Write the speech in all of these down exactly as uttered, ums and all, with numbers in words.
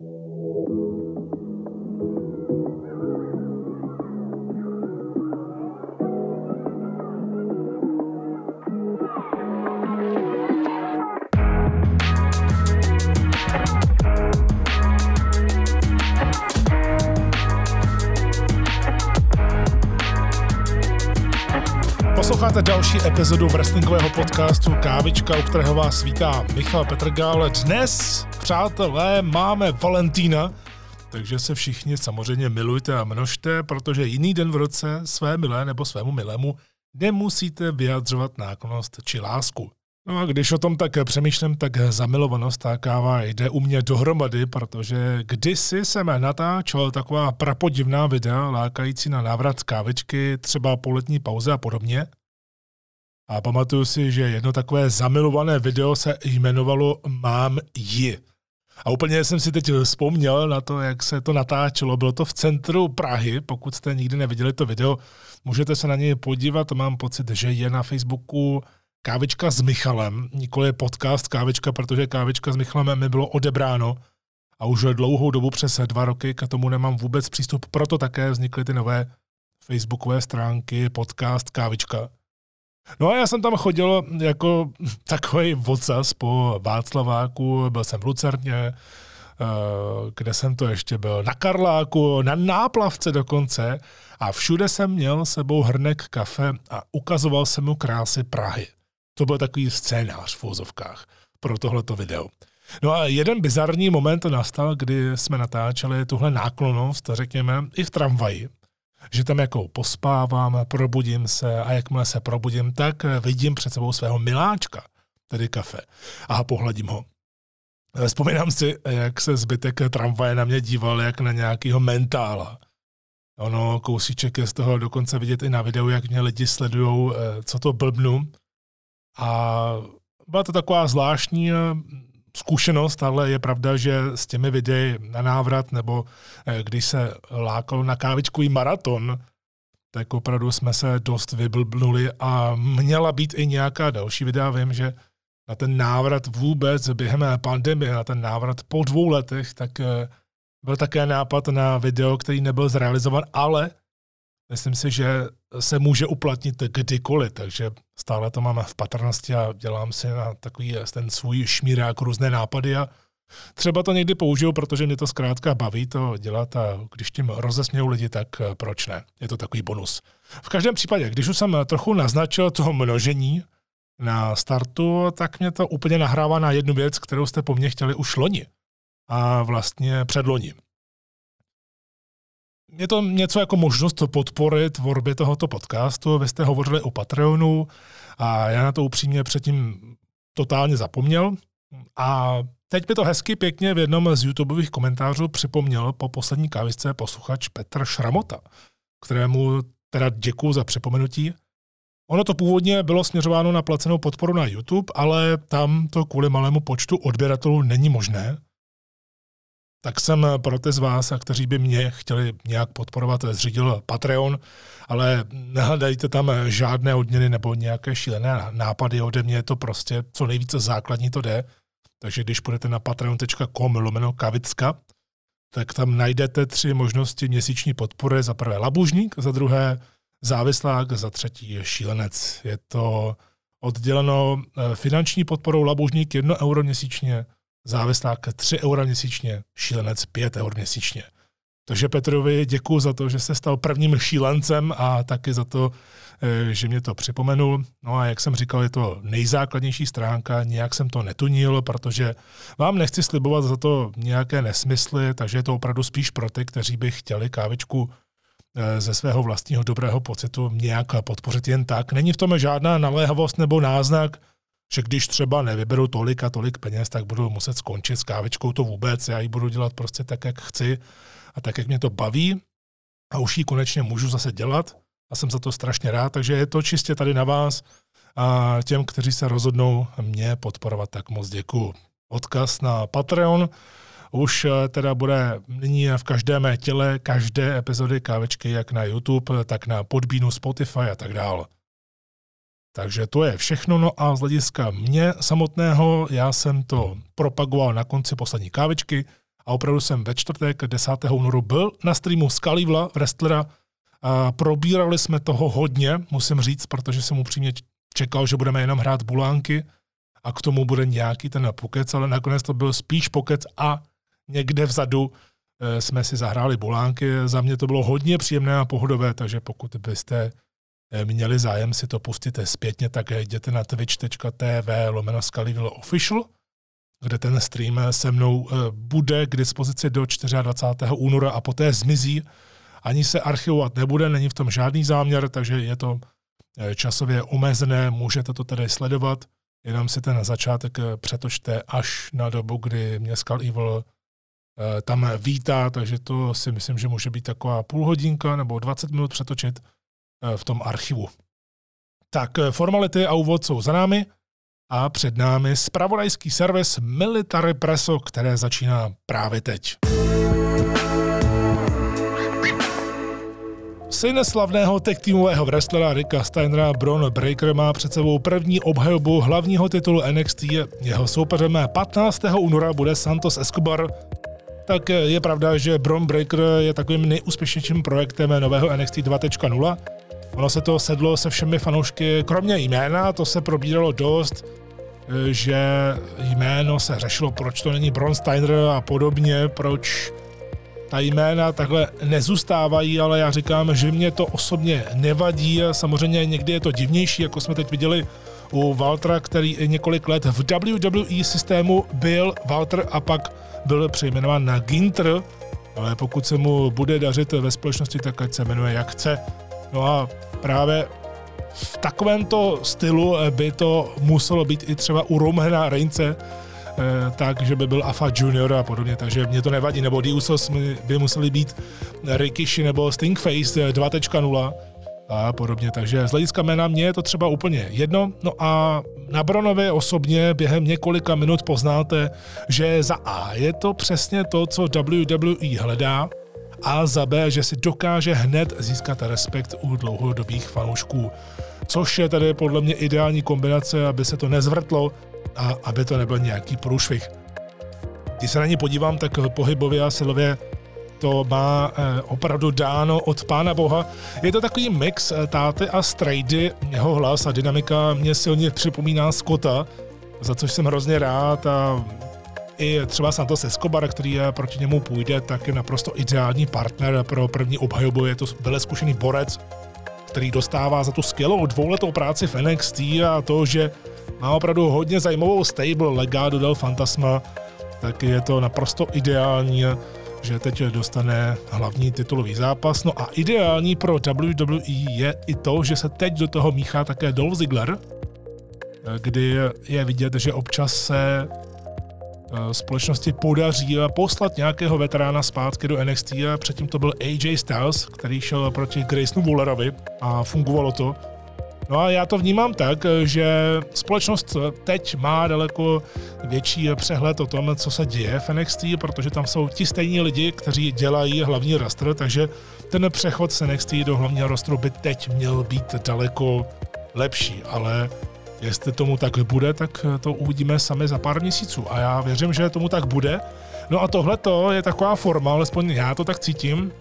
Posloucháte další epizodu wrestlingového podcastu Kávička, u kterého vás vítá Michal Petr Gále. Dnes, přátelé, máme Valentína, takže se všichni samozřejmě milujte a množte, protože jiný den v roce své milé nebo svému milému nemusíte vyjadřovat náklonnost či lásku. No a když o tom tak přemýšlím, tak zamilovanost tákává jde u mě dohromady, protože kdysi jsem natáčel taková prapodivná videa lákající na návrat kávičky, třeba po letní pauze a podobně. A pamatuju si, že jedno takové zamilované video se jmenovalo Mám ji. A úplně jsem si teď vzpomněl na to, jak se to natáčelo. Bylo to v centru Prahy, pokud jste nikdy neviděli to video, můžete se na něj podívat, mám pocit, že je na Facebooku Kávička s Michalem, nikoli podcast Kávička, protože Kávička s Michalem mi bylo odebráno a už dlouhou dobu, přes dva roky, k tomu nemám vůbec přístup, proto také vznikly ty nové facebookové stránky podcast Kávička. No a já jsem tam chodil jako takovej vocas po Václaváku, byl jsem v Lucerně, kde jsem to ještě byl, na Karláku, na náplavce dokonce, a všude jsem měl sebou hrnek kafe a ukazoval jsem mu krásy Prahy. To byl takový scénář v úzovkách pro tohleto video. No a jeden bizarní moment nastal, kdy jsme natáčeli tuhle náklonnost, řekněme, i v tramvaji. Že tam jako pospávám, probudím se a jakmile se probudím, tak vidím před sebou svého miláčka, tedy kafe, a pohladím ho. Vzpomínám si, jak se zbytek tramvaje na mě díval, jak na nějakýho mentála. Ono, kousíček je z toho dokonce vidět i na videu, jak mě lidi sledujou, co to blbnu. A byla to taková zvláštní zkušenost, ale je pravda, že s těmi videi na návrat, nebo když se lákal na kávičkový maraton, tak opravdu jsme se dost vyblbnuli a měla být i nějaká další videa. Vím, že na ten návrat vůbec během pandemie, na ten návrat po dvou letech, tak byl také nápad na video, který nebyl zrealizovan, ale myslím si, že se může uplatnit kdykoliv, takže stále to mám v patrnosti a dělám si na takový ten svůj šmírák různé nápady a třeba to někdy použiju, protože mě to zkrátka baví to dělat a když tím rozesměju lidi, tak proč ne? Je to takový bonus. V každém případě, když už jsem trochu naznačil toho množení na startu, tak mě to úplně nahrává na jednu věc, kterou jste po mně chtěli už loni a vlastně předloni. Je to něco jako možnost podpory tvorby tohoto podcastu. Vy jste hovořili o Patreonu a já na to upřímně předtím totálně zapomněl. A teď mi to hezky pěkně v jednom z YouTubeových komentářů připomněl po poslední kávisce posluchač Petr Šramota, kterému teda děkuju za připomenutí. Ono to původně bylo směřováno na placenou podporu na YouTube, ale tam to kvůli malému počtu odběratelů není možné. Tak jsem pro ty z vás, kteří by mě chtěli nějak podporovat, zřídil Patreon, ale nehledajte tam žádné odměny nebo nějaké šílené nápady ode mě, je to prostě co nejvíce základní to jde. Takže když půjdete na patreon tečka com lomeno kavicka, tak tam najdete tři možnosti měsíční podpory. Za prvé labužník, za druhé závislák, za třetí šílenec. Je to odděleno finanční podporou, labužník jedno euro měsíčně, závislák tři eura měsíčně, šílenec pět eur měsíčně. Takže Petrovi děkuju za to, že se stal prvním šílencem a taky za to, že mě to připomenul. No a jak jsem říkal, je to nejzákladnější stránka, nějak jsem to netunil, protože vám nechci slibovat za to nějaké nesmysly, takže je to opravdu spíš pro ty, kteří by chtěli kávičku ze svého vlastního dobrého pocitu nějak podpořit jen tak. Není v tom žádná naléhavost nebo náznak, že když třeba nevyberu tolik a tolik peněz, tak budu muset skončit s kávičkou, to vůbec. Já ji budu dělat prostě tak, jak chci a tak, jak mě to baví. A už ji konečně můžu zase dělat a jsem za to strašně rád, takže je to čistě tady na vás a těm, kteří se rozhodnou mě podporovat, tak moc děkuju. Odkaz na Patreon už teda bude nyní v každém těle, každé epizody Kávečky, jak na YouTube, tak na Podbínu, Spotify a tak dále. Takže to je všechno, no a z hlediska mě samotného, já jsem to propagoval na konci poslední kávičky a opravdu jsem ve čtvrtek desátého února byl na streamu Skalivla, wrestlera. A probírali jsme toho hodně, musím říct, protože jsem upřímně čekal, že budeme jenom hrát bulánky a k tomu bude nějaký ten pokec, ale nakonec to byl spíš pokec a někde vzadu jsme si zahráli bulánky. Za mě to bylo hodně příjemné a pohodové, takže pokud byste měli zájem si to pustit zpětně, tak jděte na twitch.tv lomeno Skalivil official, kde ten stream se mnou bude k dispozici do dvacátého čtvrtého února a poté zmizí. Ani se archivovat nebude, není v tom žádný záměr, takže je to časově omezené, můžete to tedy sledovat, jenom si ten začátek přetočte až na dobu, kdy mě Skal Evil tam vítá, takže to si myslím, že může být taková půl hodinka nebo dvacet minut přetočit v tom archivu. Tak formality a úvod jsou za námi a před námi zpravodajský servis Military Presso, které začíná právě teď. Syn slavného tech-týmového wrestlera Ricka Steinera Bron Breakker má před sebou první obhajobu hlavního titulu N X T. Jeho soupeřem patnáctého února bude Santos Escobar. Tak je pravda, že Bron Breakker je takovým nejúspěšnějším projektem nového N X T dva tečka nula. Ono se to sedlo se všemi fanoušky, kromě jména, to se probíralo dost, že jméno se řešilo, proč to není Bron Steiner a podobně, proč ta jména takhle nezůstávají, ale já říkám, že mě to osobně nevadí. Samozřejmě někdy je to divnější, jako jsme teď viděli u Waltera, který několik let v W W E systému byl Walter a pak byl přejmenován na Ginter, ale pokud se mu bude dařit ve společnosti, tak ať se jmenuje jak chce. No a právě v takovémto stylu by to muselo být i třeba u Romana Reince, tak, že by byl Afa Junior a podobně, takže mě to nevadí, nebo Diusos by museli být Rikishi nebo Stingface dva tečka nula a podobně, takže z hlediska jména mě je to třeba úplně jedno. No a na Bronově osobně během několika minut poznáte, že za A je to přesně to, co W W E hledá, a za B, že si dokáže hned získat respekt u dlouhodobých fanoušků, což je tady podle mě ideální kombinace, aby se to nezvrtlo a aby to nebyl nějaký průšvih. Když se na ně podívám, tak pohybově a silově to má opravdu dáno od Pána Boha. Je to takový mix táty a strejdy, jeho hlas a dynamika mě silně připomíná Scotta, za což jsem hrozně rád, a i třeba Santos Escobar, který proti němu půjde, tak je naprosto ideální partner pro první obhajobu. Je to veleskušený borec, který dostává za tu skvělou dvouletou práci v N X T a to, že má opravdu hodně zajímavou stable Legado del Fantasma, tak je to naprosto ideální, že teď dostane hlavní titulový zápas. No a ideální pro W W E je i to, že se teď do toho míchá také Dolph Ziggler, kdy je vidět, že občas se společnosti podaří poslat nějakého veterána zpátky do N X T. Předtím to byl A J Styles, který šel proti Grayson Wallerovi a fungovalo to. No a já to vnímám tak, že společnost teď má daleko větší přehled o tom, co se děje v N X T, protože tam jsou ti stejní lidi, kteří dělají hlavní roster, takže ten přechod z N X T do hlavního rosteru by teď měl být daleko lepší, ale jestli tomu tak bude, tak to uvidíme sami za pár měsíců a já věřím, že tomu tak bude. No a tohleto je taková forma, alespoň já to tak cítím,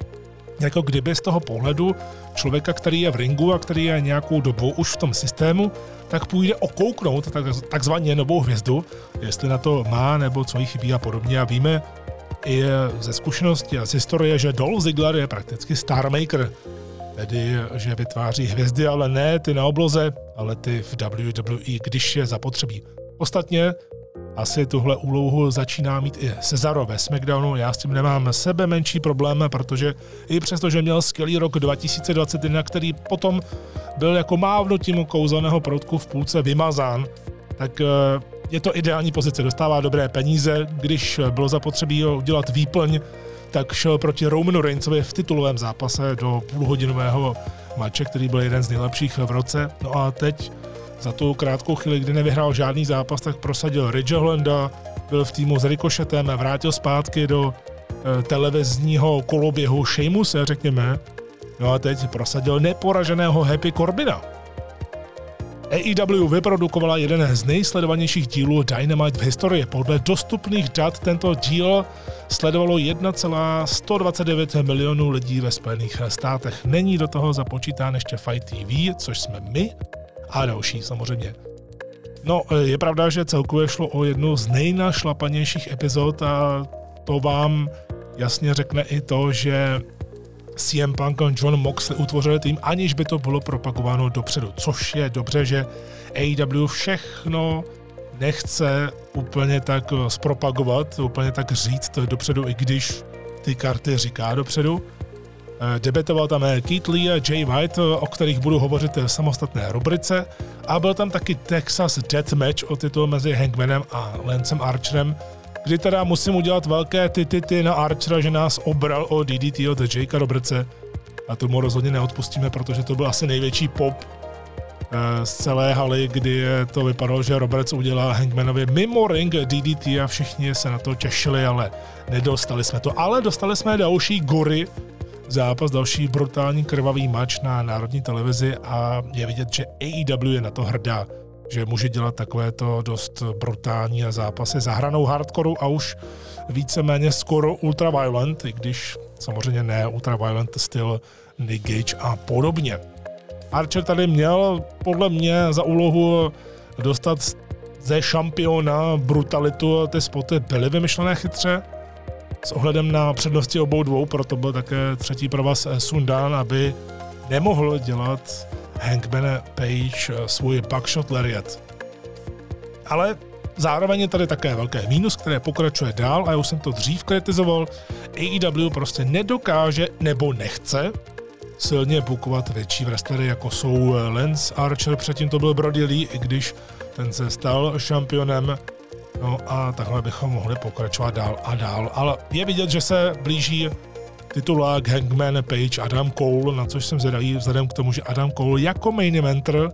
jako kdyby z toho pohledu člověka, který je v ringu a který je nějakou dobu už v tom systému, tak půjde okouknout takzvaně novou hvězdu, jestli na to má nebo co jí chybí a podobně. A víme i ze zkušenosti a z historie, že Dolph Ziggler je prakticky star maker, tedy že vytváří hvězdy, ale ne ty na obloze, ale ty v W W E, když je zapotřebí. Ostatně asi tuhle úlohu začíná mít i Cesaro ve SmackDownu. Já s tím nemám sebe menší problém, protože i přesto, že měl skvělý rok dva tisíce dvacet jedna, který potom byl jako mávnutím kouzelného proutku v půlce vymazán, tak je to ideální pozice. Dostává dobré peníze, když bylo zapotřebí udělat výplň, tak šel proti Romanu Reignsovi v titulovém zápase do půlhodinového matče, který byl jeden z nejlepších v roce. No a teď za tu krátkou chvíli, kdy nevyhrál žádný zápas, tak prosadil Ridge Hollanda, byl v týmu s Ricochettem a vrátil zpátky do e, televizního koloběhu Sheamuse, řekněme. No a teď prosadil neporaženého Happy Corbina. A E W vyprodukovala jeden z nejsledovanějších dílů Dynamite v historii. Podle dostupných dat tento díl sledovalo jedna celá sto dvacet devět milionů lidí ve Spojených státech. Není do toho započítán ještě Fight T V, což jsme my a další samozřejmě. No, je pravda, že celkově šlo o jednu z nejnašlapanějších epizod a to vám jasně řekne i to, že C M Punk a Jon Moxley utvořili tým, aniž by to bylo propagováno dopředu, což je dobře, že A E W všechno nechce úplně tak zpropagovat, úplně tak říct dopředu, i když ty karty říká dopředu. Debetoval tam Keith Lee a Jay White, o kterých budu hovořit v samostatné rubrice, a byl tam taky Texas Deathmatch o titul mezi Hangmanem a Lancem Archerem, kdy teda musím udělat velké ty ty ty na Archera, že nás obral o D D T od Jakea Robertse, a tomu rozhodně neodpustíme, protože to byl asi největší pop z celé haly, kdy to vypadalo, že Roberts udělal Hangmanovi mimo ring D D T a všichni se na to těšili, ale nedostali jsme to. Ale dostali jsme další gory zápas, další brutální krvavý mač na národní televizi a je vidět, že A E W je na to hrdá, že může dělat takovéto dost brutální zápasy za hranou hardcore a už víceméně skoro ultraviolent, i když samozřejmě ne ultraviolent styl Nick Gage a podobně. Archer tady měl podle mě za úlohu dostat ze šampiona brutalitu, ty spoty byly vymyšlené chytře, s ohledem na přednosti obou dvou, proto byl také třetí pro vás sundán, aby nemohl dělat Hangman Page svůj buckshot lariat. Ale zároveň je tady také velké mínus, které pokračuje dál, a já už jsem to dřív kritizoval, A E W prostě nedokáže nebo nechce silně bookovat větší wrestlery, jako jsou Lance Archer, předtím to byl Brody Lee, i když ten se stal šampionem. No a takhle bychom mohli pokračovat dál a dál, ale je vidět, že se blíží titulák Hangman Page Adam Cole, na což jsem zvědavý vzhledem k tomu, že Adam Cole jako main eventer,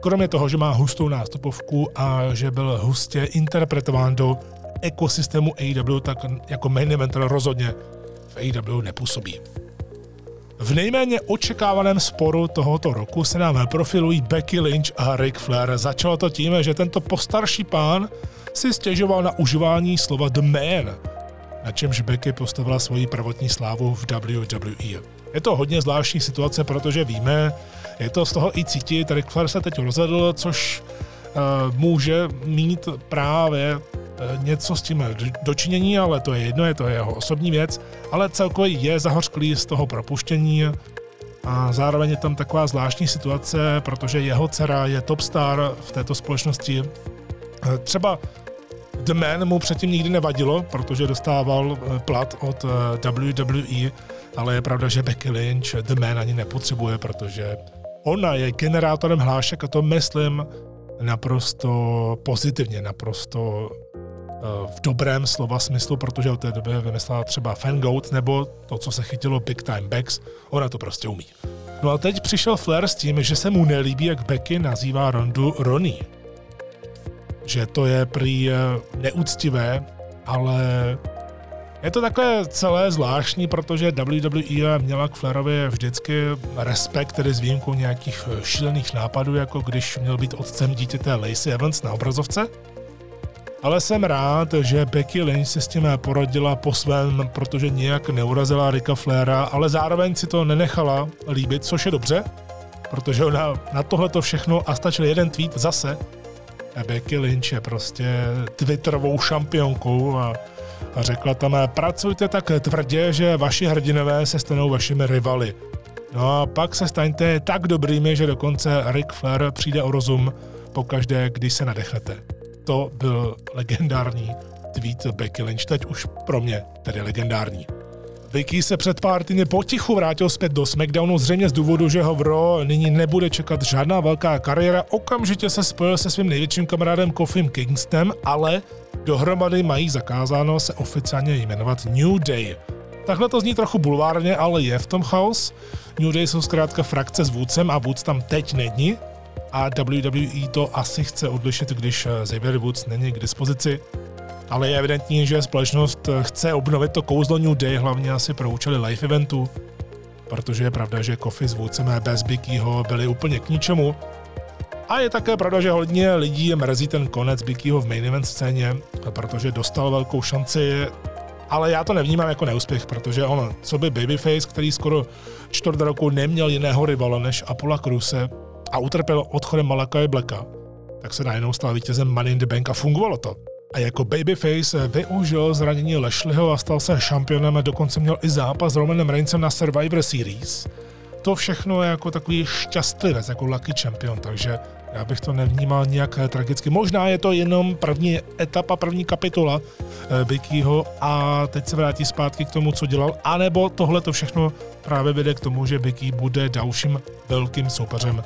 kromě toho, že má hustou nástupovku a že byl hustě interpretován do ekosystému A E W, tak jako main eventer rozhodně v A E W nepůsobí. V nejméně očekávaném sporu tohoto roku se nám profilují Becky Lynch a Ric Flair. Začalo to tím, že tento postarší pán si stěžoval na užívání slova The Man, na čemž Becky postavila svoji prvotní slávu v W W E. Je to hodně zvláštní situace, protože víme, je to z toho i cítit, Ric Flair se teď rozvedl, což uh, může mít právě uh, něco s tím dočinění, ale to je jedno, je to jeho osobní věc, ale celkově je zahořklý z toho propuštění a zároveň je tam taková zvláštní situace, protože jeho dcera je top star v této společnosti. Třeba The Man mu předtím nikdy nevadilo, protože dostával plat od W W E, ale je pravda, že Becky Lynch The Man ani nepotřebuje, protože ona je generátorem hlášek, a to myslím naprosto pozitivně, naprosto v dobrém slova smyslu, protože od té doby vymyslela třeba Fangoat nebo to, co se chytilo Big Time Bags, ona to prostě umí. No a teď přišel Flair s tím, že se mu nelíbí, jak Becky nazývá Rondu Ronnie, že to je prý neúctivé, ale je to takové celé zvláštní, protože W W E měla k Flairovi vždycky respekt, tedy s výjimkou nějakých šílených nápadů, jako když měl být otcem dítěte Lacey Evans na obrazovce. Ale jsem rád, že Becky Lynch se s tím poradila po svém, protože nijak neurazila Ricka Flaira, ale zároveň si to nenechala líbit, což je dobře, protože ona na tohleto všechno a stačil jeden tweet zase, Becky Lynch je prostě twitterovou šampionkou a, a řekla tam, pracujte tak tvrdě, že vaši hrdinové se stanou vašimi rivaly. No a pak se staňte tak dobrými, že dokonce Ric Flair přijde o rozum pokaždé, když se nadechnete. To byl legendární tweet Becky Lynch, teď už pro mě tedy legendární. Vicky se před pár týdny potichu vrátil zpět do SmackDownu, zřejmě z důvodu, že ho v Raw nyní nebude čekat žádná velká kariéra. Okamžitě se spojil se svým největším kamarádem Koffym Kingstonem, ale dohromady mají zakázáno se oficiálně jmenovat New Day. Takhle to zní trochu bulvárně, ale je v tom chaos. New Day jsou zkrátka frakce s Woodsem a Woods tam teď není. A W W E to asi chce odlišit, když Xavier Woods není k dispozici. Ale je evidentní, že společnost chce obnovit to kouzlo New Day, hlavně asi pro účely live eventu, protože je pravda, že Kofi s Woodsem bez Big Eho byli úplně k ničemu. A je také pravda, že hodně lidí mrzí ten konec Big Eho v main event scéně, protože dostal velkou šanci, ale já to nevnímám jako neúspěch, protože on, co by babyface, který skoro čtvrt roku neměl jiného rivala než Apollo Crews a utrpěl odchodem Malakaje Blacka, tak se najednou stal vítězem Money in the Bank a fungovalo to. A jako babyface využil zranění Lashleyho a stal se šampionem, dokonce měl i zápas s Romanem Reignsem na Survivor Series. To všechno je jako takový šťastlivec, jako lucky champion, takže já bych to nevnímal nějak tragicky. Možná je to jenom první etapa, první kapitola Big Eho a teď se vrátí zpátky k tomu, co dělal, anebo tohle to všechno právě vede k tomu, že Big E bude dalším velkým soupeřem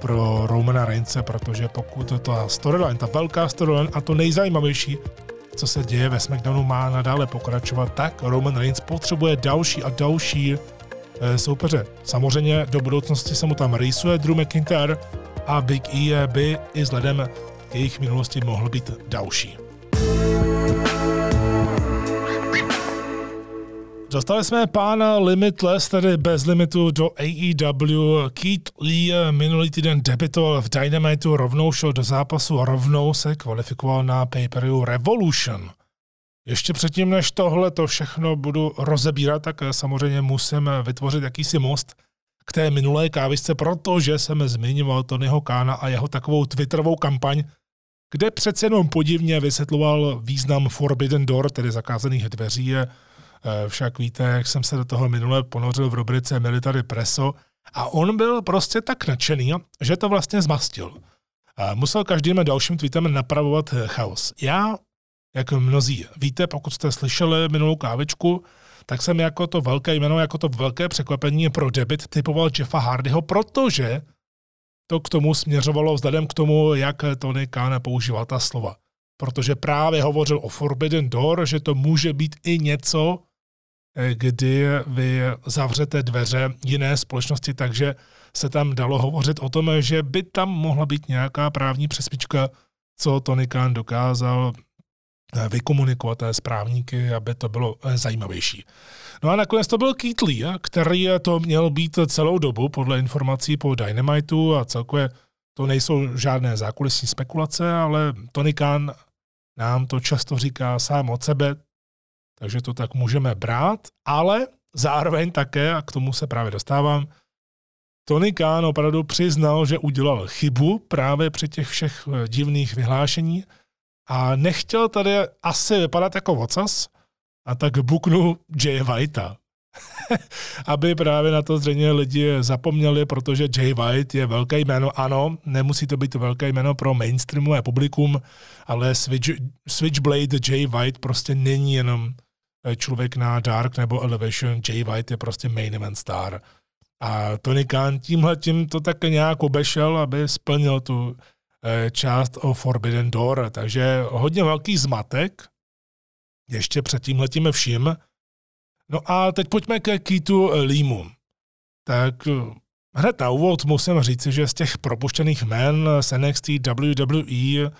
pro Romana Reignse, protože pokud ta storyline, ta velká storyline a to nejzajímavější, co se děje ve SmackDownu, má nadále pokračovat, tak Roman Reigns potřebuje další a další soupeře. Samozřejmě do budoucnosti se mu tam rýsuje Drew McIntyre a Big E by i vzhledem k jejich minulosti mohl být další. Dostali jsme pána Limitless, tedy bez limitu, do A E W. Keith Lee minulý týden debutoval v Dynamitu, rovnou šel do zápasu a rovnou se kvalifikoval na pay-per-view Revolution. Ještě předtím, než tohle to všechno budu rozebírat, tak samozřejmě musím vytvořit jakýsi most k té minulé kávisce, protože jsem zmiňoval Tonyho Khána a jeho takovou twitterovou kampaň, kde přece jenom podivně vysvětloval význam Forbidden Door, tedy zakázaných dveří. Však víte, jak jsem se do toho minule ponořil v rubrice Military Presso a on byl prostě tak nadšený, že to vlastně zmastil. A musel každým dalším tweetem napravovat chaos. Já, jak mnozí víte, pokud jste slyšeli minulou kávičku, tak jsem jako to velké jméno, jako to velké překvapení pro debut typoval Jeffa Hardyho, protože to k tomu směřovalo vzhledem k tomu, jak Tony Khan používal ta slova. Protože právě hovořil o Forbidden Door, že to může být i něco, kdy vy zavřete dveře jiné společnosti, takže se tam dalo hovořit o tom, že by tam mohla být nějaká právní přesvědčka, co Tony Khan dokázal vykomunikovat s právníky, aby to bylo zajímavější. No a nakonec to byl Keith Lee, který to měl být celou dobu podle informací po Dynamitu a celkově to nejsou žádné zákulisní spekulace, ale Tony Khan nám to často říká sám od sebe, takže to tak můžeme brát, ale zároveň také, a k tomu se právě dostávám, Tony Khan opravdu přiznal, že udělal chybu právě při těch všech divných vyhlášení a nechtěl tady asi vypadat jako ocas, a tak buknul Jay Whitea. Aby právě na to zřejmě lidi zapomněli, protože Jay White je velké jméno. Ano, nemusí to být velké jméno pro mainstreamové publikum, ale Switch, Switchblade Jay White prostě není jenom člověk na Dark nebo Elevation. Jay White je prostě main event star. A Tony Khan tímhletím to tak nějak obešel, aby splnil tu část o Forbidden Door. Takže hodně velký zmatek ještě před tímhletím vším. No a teď pojďme ke Keithu Leemu. Tak hned na úvod musím říct, že z těch propuštěných jmen z N X T W W E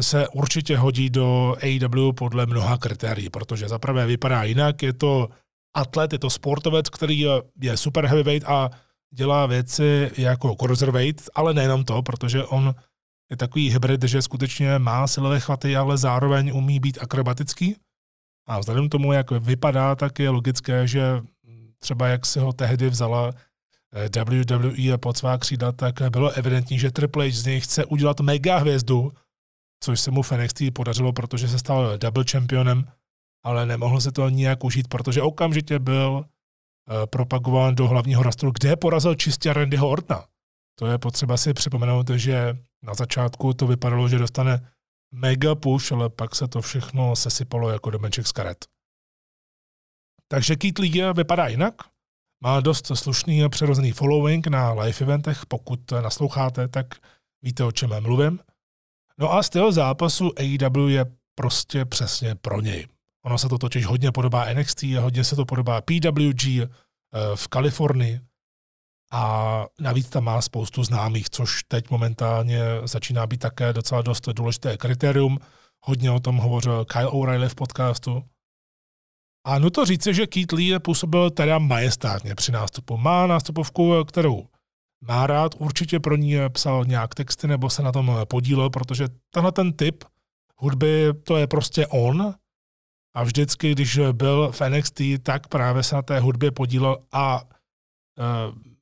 se určitě hodí do A E W podle mnoha kritérií, protože zaprvé vypadá jinak, je to atlet, je to sportovec, který je super heavyweight a dělá věci jako cruiserweight, ale nejenom to, protože on je takový hybrid, že skutečně má silové chvaty, ale zároveň umí být akrobatický. A vzhledem k tomu, jak vypadá, tak je logické, že třeba jak si ho tehdy vzala W W E pod svá křídla, tak bylo evidentní, že Triple H z něj chce udělat mega hvězdu, což se mu v N X T podařilo, protože se stal double championem, ale nemohl se to nijak užít, protože okamžitě byl propagován do hlavního rastru, kde porazil čistě Randyho Ortona. To je potřeba si připomenout, že na začátku to vypadalo, že dostane mega push, ale pak se to všechno sesypalo jako domeček z karet. Takže Keith Lee vypadá jinak. Má dost slušný a přirozený following na live eventech. Pokud nasloucháte, tak víte, o čem mluvím. No a styl zápasu A E W je prostě přesně pro něj. Ono se to totiž hodně podobá N X T, hodně se to podobá P W G v Kalifornii. A navíc tam má spoustu známých, což teď momentálně začíná být také docela dost důležité kritérium. Hodně o tom hovořil Kyle O'Reilly v podcastu. A no to říci, že Keith Lee působil teda majestátně při nástupu. Má nástupovku, kterou má rád, určitě pro ní psal nějak texty nebo se na tom podílel, protože tenhle ten typ hudby, to je prostě on a vždycky, když byl v N X T, tak právě se na té hudbě podílel a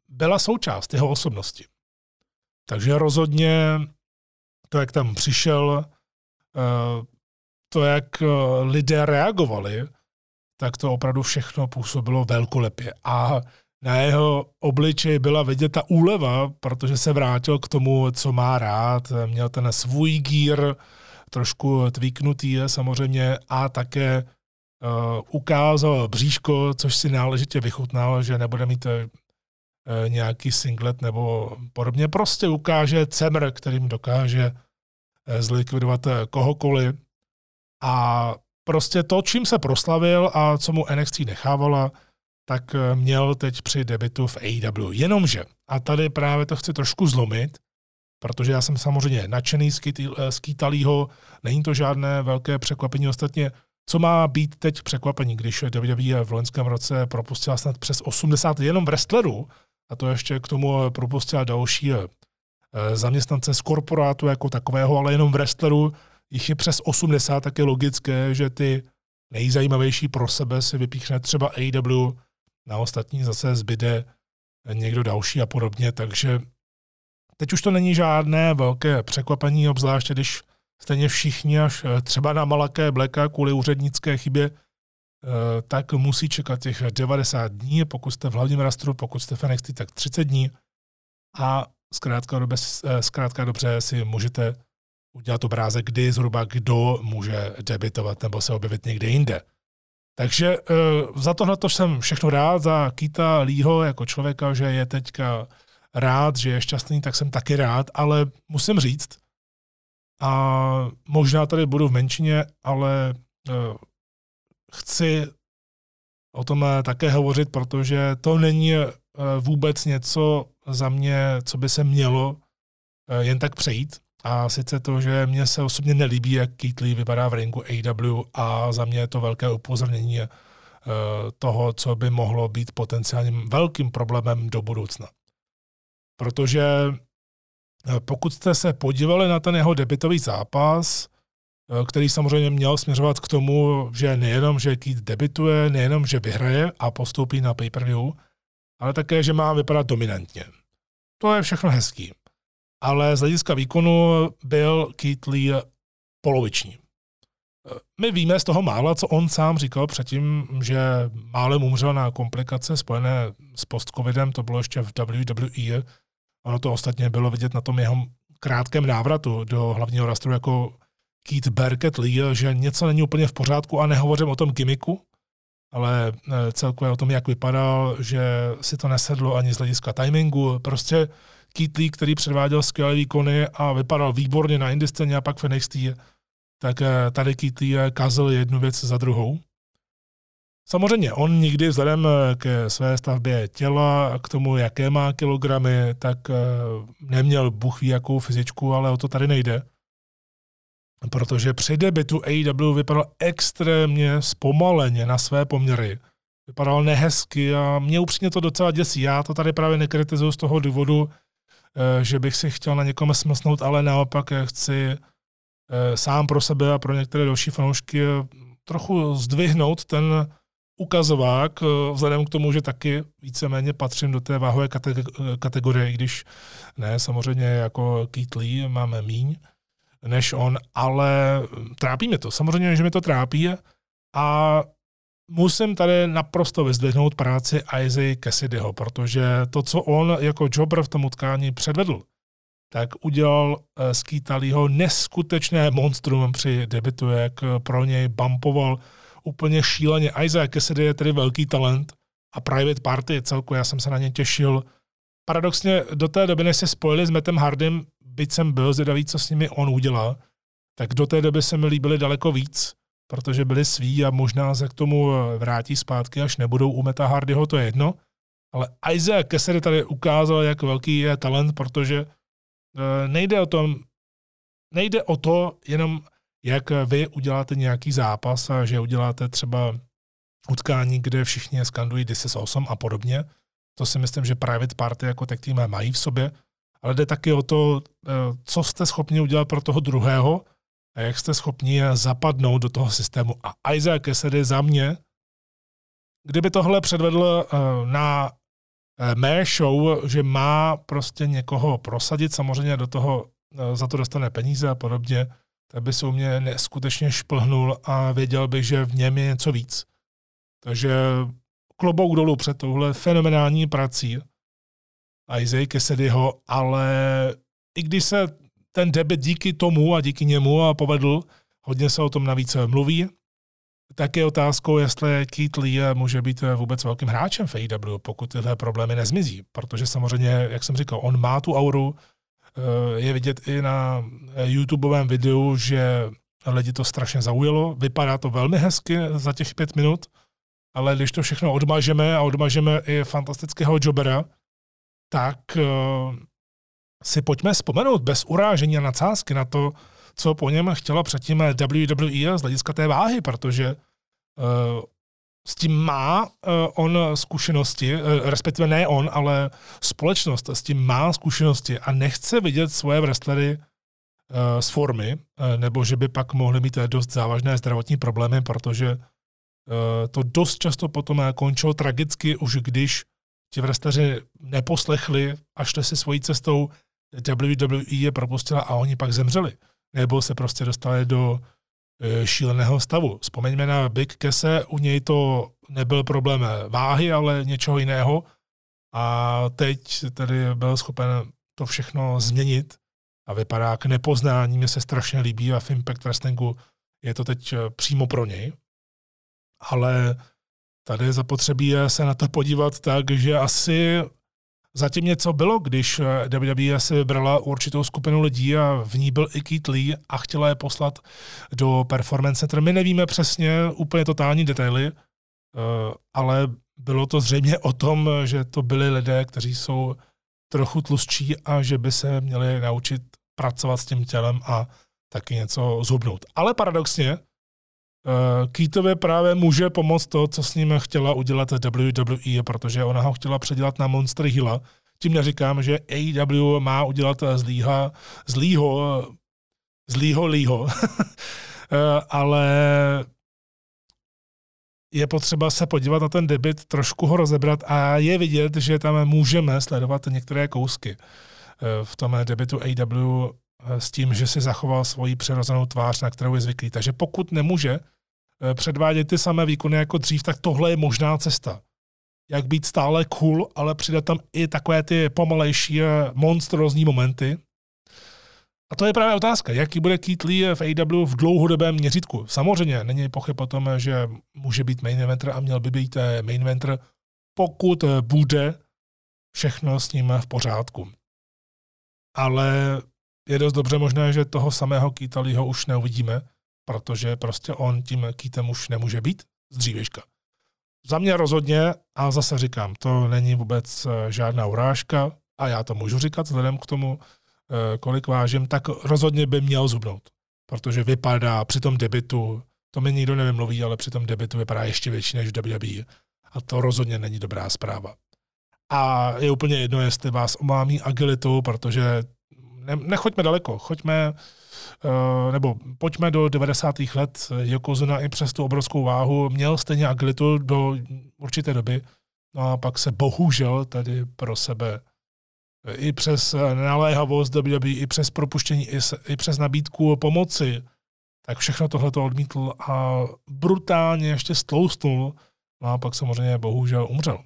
byla součást jeho osobnosti. Takže rozhodně to, jak tam přišel, to, jak lidé reagovali, tak to opravdu všechno působilo velkolepě. A na jeho obličeji byla vidět ta úleva, protože se vrátil k tomu, co má rád. Měl ten svůj gír, trošku tvíknutý samozřejmě, a také uh, ukázal bříško, což si náležitě vychutnal, že nebude mít uh, nějaký singlet nebo podobně. Prostě ukáže cemr, kterým dokáže uh, zlikvidovat kohokoliv. A prostě to, čím se proslavil a co mu N X T nechávala, tak měl teď při debutu v A E W. Jenomže, a tady právě to chci trošku zlomit, protože já jsem samozřejmě nadšený z Kytalího, není to žádné velké překvapení. Ostatně, co má být teď překvapení, když W W E v loňském roce propustila snad přes osmdesát jenom wrestlerů, a to ještě k tomu propustila další zaměstnance z korporátu jako takového, ale jenom wrestlerů, jich je přes osmdesát, tak je logické, že ty nejzajímavější pro sebe si vypíchne třeba A E W, na ostatní zase zbyde někdo další a podobně, takže teď už to není žádné velké překvapení, obzvláště když stejně všichni až třeba na Malakai Blacka kvůli úřednické chybě, tak musí čekat těch devadesát dní, pokud jste v hlavním rastru, pokud jste v N X T, tak třicet dní a zkrátka, zkrátka dobře si můžete udělat obrázek, kdy zhruba kdo může debitovat nebo se objevit někde jinde. Takže za tohleto jsem všechno rád, za Keitha Leeho jako člověka, že je teďka rád, že je šťastný, tak jsem taky rád, ale musím říct, a možná tady budu v menšině, ale chci o tom také hovořit, protože to není vůbec něco za mě, co by se mělo jen tak přejít. A sice to, že mě se osobně nelíbí, jak Keith Lee vypadá v ringu A E W a za mě je to velké upozornění toho, co by mohlo být potenciálním velkým problémem do budoucna. Protože pokud jste se podívali na ten jeho debutový zápas, který samozřejmě měl směřovat k tomu, že nejenom, že Keith debutuje, nejenom, že vyhraje a postoupí na pay-per-view, ale také, že má vypadat dominantně. To je všechno hezký. Ale z hlediska výkonu byl Keith Lee poloviční. My víme z toho mála, co on sám říkal předtím, že málem umřel na komplikace spojené s postcovidem, to bylo ještě v W W E. Ono to ostatně bylo vidět na tom jeho krátkém návratu do hlavního rastru jako Keith Burkett Lee, že něco není úplně v pořádku a nehovořím o tom gimmiku, ale celkově o tom, jak vypadal, že si to nesedlo ani z hlediska timingu. Prostě Keith Lee, který předváděl skvělé výkony a vypadal výborně na indie scéně a pak v N X T, tak tady Keith Lee kazil jednu věc za druhou. Samozřejmě on nikdy vzhledem ke své stavbě těla, k tomu, jaké má kilogramy, tak neměl bůh ví jakou fyzičku, ale o to tady nejde. Protože při debutu A E W vypadal extrémně zpomaleně na své poměry. Vypadal nehezky a mě upřímně to docela děsí. Já to tady právě nekritizuju z toho důvodu, že bych si chtěl na někom smlsnout, ale naopak chci sám pro sebe a pro některé další fanoušky trochu zdvihnout ten ukazovák, vzhledem k tomu, že taky víceméně patřím do té váhové kategorie, i když ne, samozřejmě jako Keith Lee máme míň než on, ale trápí mě to. Samozřejmě, že mi to trápí a musím tady naprosto vyzdvihnout práci Isaiah Cassidyho, protože to, co on jako jobber v tom utkání předvedl, tak udělal z Keitha Leeho neskutečné monstrum při debutu, jak pro něj bumpoval úplně šíleně. Isaiah Cassidy je tedy velký talent a Private Party celkově, já jsem se na ně těšil. Paradoxně do té doby, než se spojili s Mattem Hardym, byť jsem byl zvědavý, co s nimi on udělal, tak do té doby se mi líbily daleko víc, protože byli sví a možná se k tomu vrátí zpátky, až nebudou u Meta Hardyho, to je jedno. Ale Isaiah Cassidy tady ukázal, jak velký je talent, protože nejde o tom, nejde o to jenom, jak vy uděláte nějaký zápas a že uděláte třeba utkání, kde všichni skandují This is awesome a podobně. To si myslím, že private party jako tag team mají v sobě, ale jde taky o to, co jste schopni udělat pro toho druhého a jak jste schopni zapadnout do toho systému. A Isaac Cassidy za mě, kdyby tohle předvedl na mé show, že má prostě někoho prosadit, samozřejmě do toho za to dostane peníze a podobně, tak by se u mě neskutečně šplhnul a věděl by, že v něm je něco víc. Takže klobouk dolů před touhle fenomenální prací Isaac Cassidyho, ale i když se ten debut díky tomu a díky němu a povedl, hodně se o tom navíc mluví, tak je otázkou, jestli Keith Lee může být vůbec velkým hráčem v A E W, pokud tyhle problémy nezmizí, protože samozřejmě, jak jsem říkal, on má tu auru, je vidět i na YouTubeovém videu, že lidi to strašně zaujalo, vypadá to velmi hezky za těch pět minut, ale když to všechno odmažeme a odmažeme i fantastického jobera, tak si pojďme vzpomenout bez urážení a nadsázky na to, co po něm chtěla předtím W W E z hlediska té váhy, protože uh, s tím má uh, on zkušenosti, uh, respektive ne on, ale společnost s tím má zkušenosti a nechce vidět svoje wrestlery uh, z formy, uh, nebo že by pak mohly mít dost závažné zdravotní problémy, protože uh, to dost často potom končilo tragicky, už když ti wrestleři neposlechli a šli si svojí cestou, W W E je propustila a oni pak zemřeli. Nebo se prostě dostali do šíleného stavu. Vzpomeňme na Big Kese, u něj to nebyl problém váhy, ale něčeho jiného. A teď tady byl schopen to všechno změnit a vypadá k nepoznání. Mně se strašně líbí a v Impact Wrestlingu je to teď přímo pro něj. Ale tady zapotřebí se na to podívat tak, že asi zatím něco bylo, když W W E si vybrala určitou skupinu lidí a v ní byl i Keith Lee a chtěla je poslat do Performance Center. My nevíme přesně úplně totální detaily, ale bylo to zřejmě o tom, že to byli lidé, kteří jsou trochu tlustší a že by se měli naučit pracovat s tím tělem a taky něco zhubnout. Ale paradoxně, Keithově právě může pomoct to, co s ním chtěla udělat W W E, protože ona ho chtěla předělat na Monster Hilla. Tím neříkám, že A E W má udělat zlýho, zlýho, zlýho lího, ale je potřeba se podívat na ten debut, trošku ho rozebrat a je vidět, že tam můžeme sledovat některé kousky v tom debutu A E W s tím, že si zachoval svoji přirozenou tvář, na kterou je zvyklý. Takže pokud nemůže předvádět ty samé výkony jako dřív, tak tohle je možná cesta. Jak být stále cool, ale přidat tam i takové ty pomalejší monstrózní momenty. A to je právě otázka, jaký bude Keith Lee v A E W v dlouhodobém měřítku. Samozřejmě není pochyb o tom, že může být main eventer a měl by být main eventer, pokud bude všechno s ním v pořádku. Ale je dost dobře možné, že toho samého Keitha Leeho už neuvidíme, protože prostě on tím Keithem už nemůže být z dřívěžka. Za mě rozhodně, a zase říkám, to není vůbec žádná urážka, a já to můžu říkat vzhledem k tomu, kolik vážím, tak rozhodně by měl zhubnout, protože vypadá při tom debitu, to mi nikdo nevymluví, ale při tom debitu vypadá ještě větší než W W E a to rozhodně není dobrá zpráva. A je úplně jedno, jestli vás omámí agilitu, protože Ne, nechoďme daleko, choďme, uh, nebo pojďme do devadesátých let. Yokozuna i přes tu obrovskou váhu měl stejně agilitu do určité doby, no a pak se bohužel tady pro sebe i přes naléhavost W W E, i přes propuštění, i, i přes nabídku pomoci, tak všechno tohleto odmítl a brutálně ještě stloustnul, no a pak samozřejmě bohužel umřel.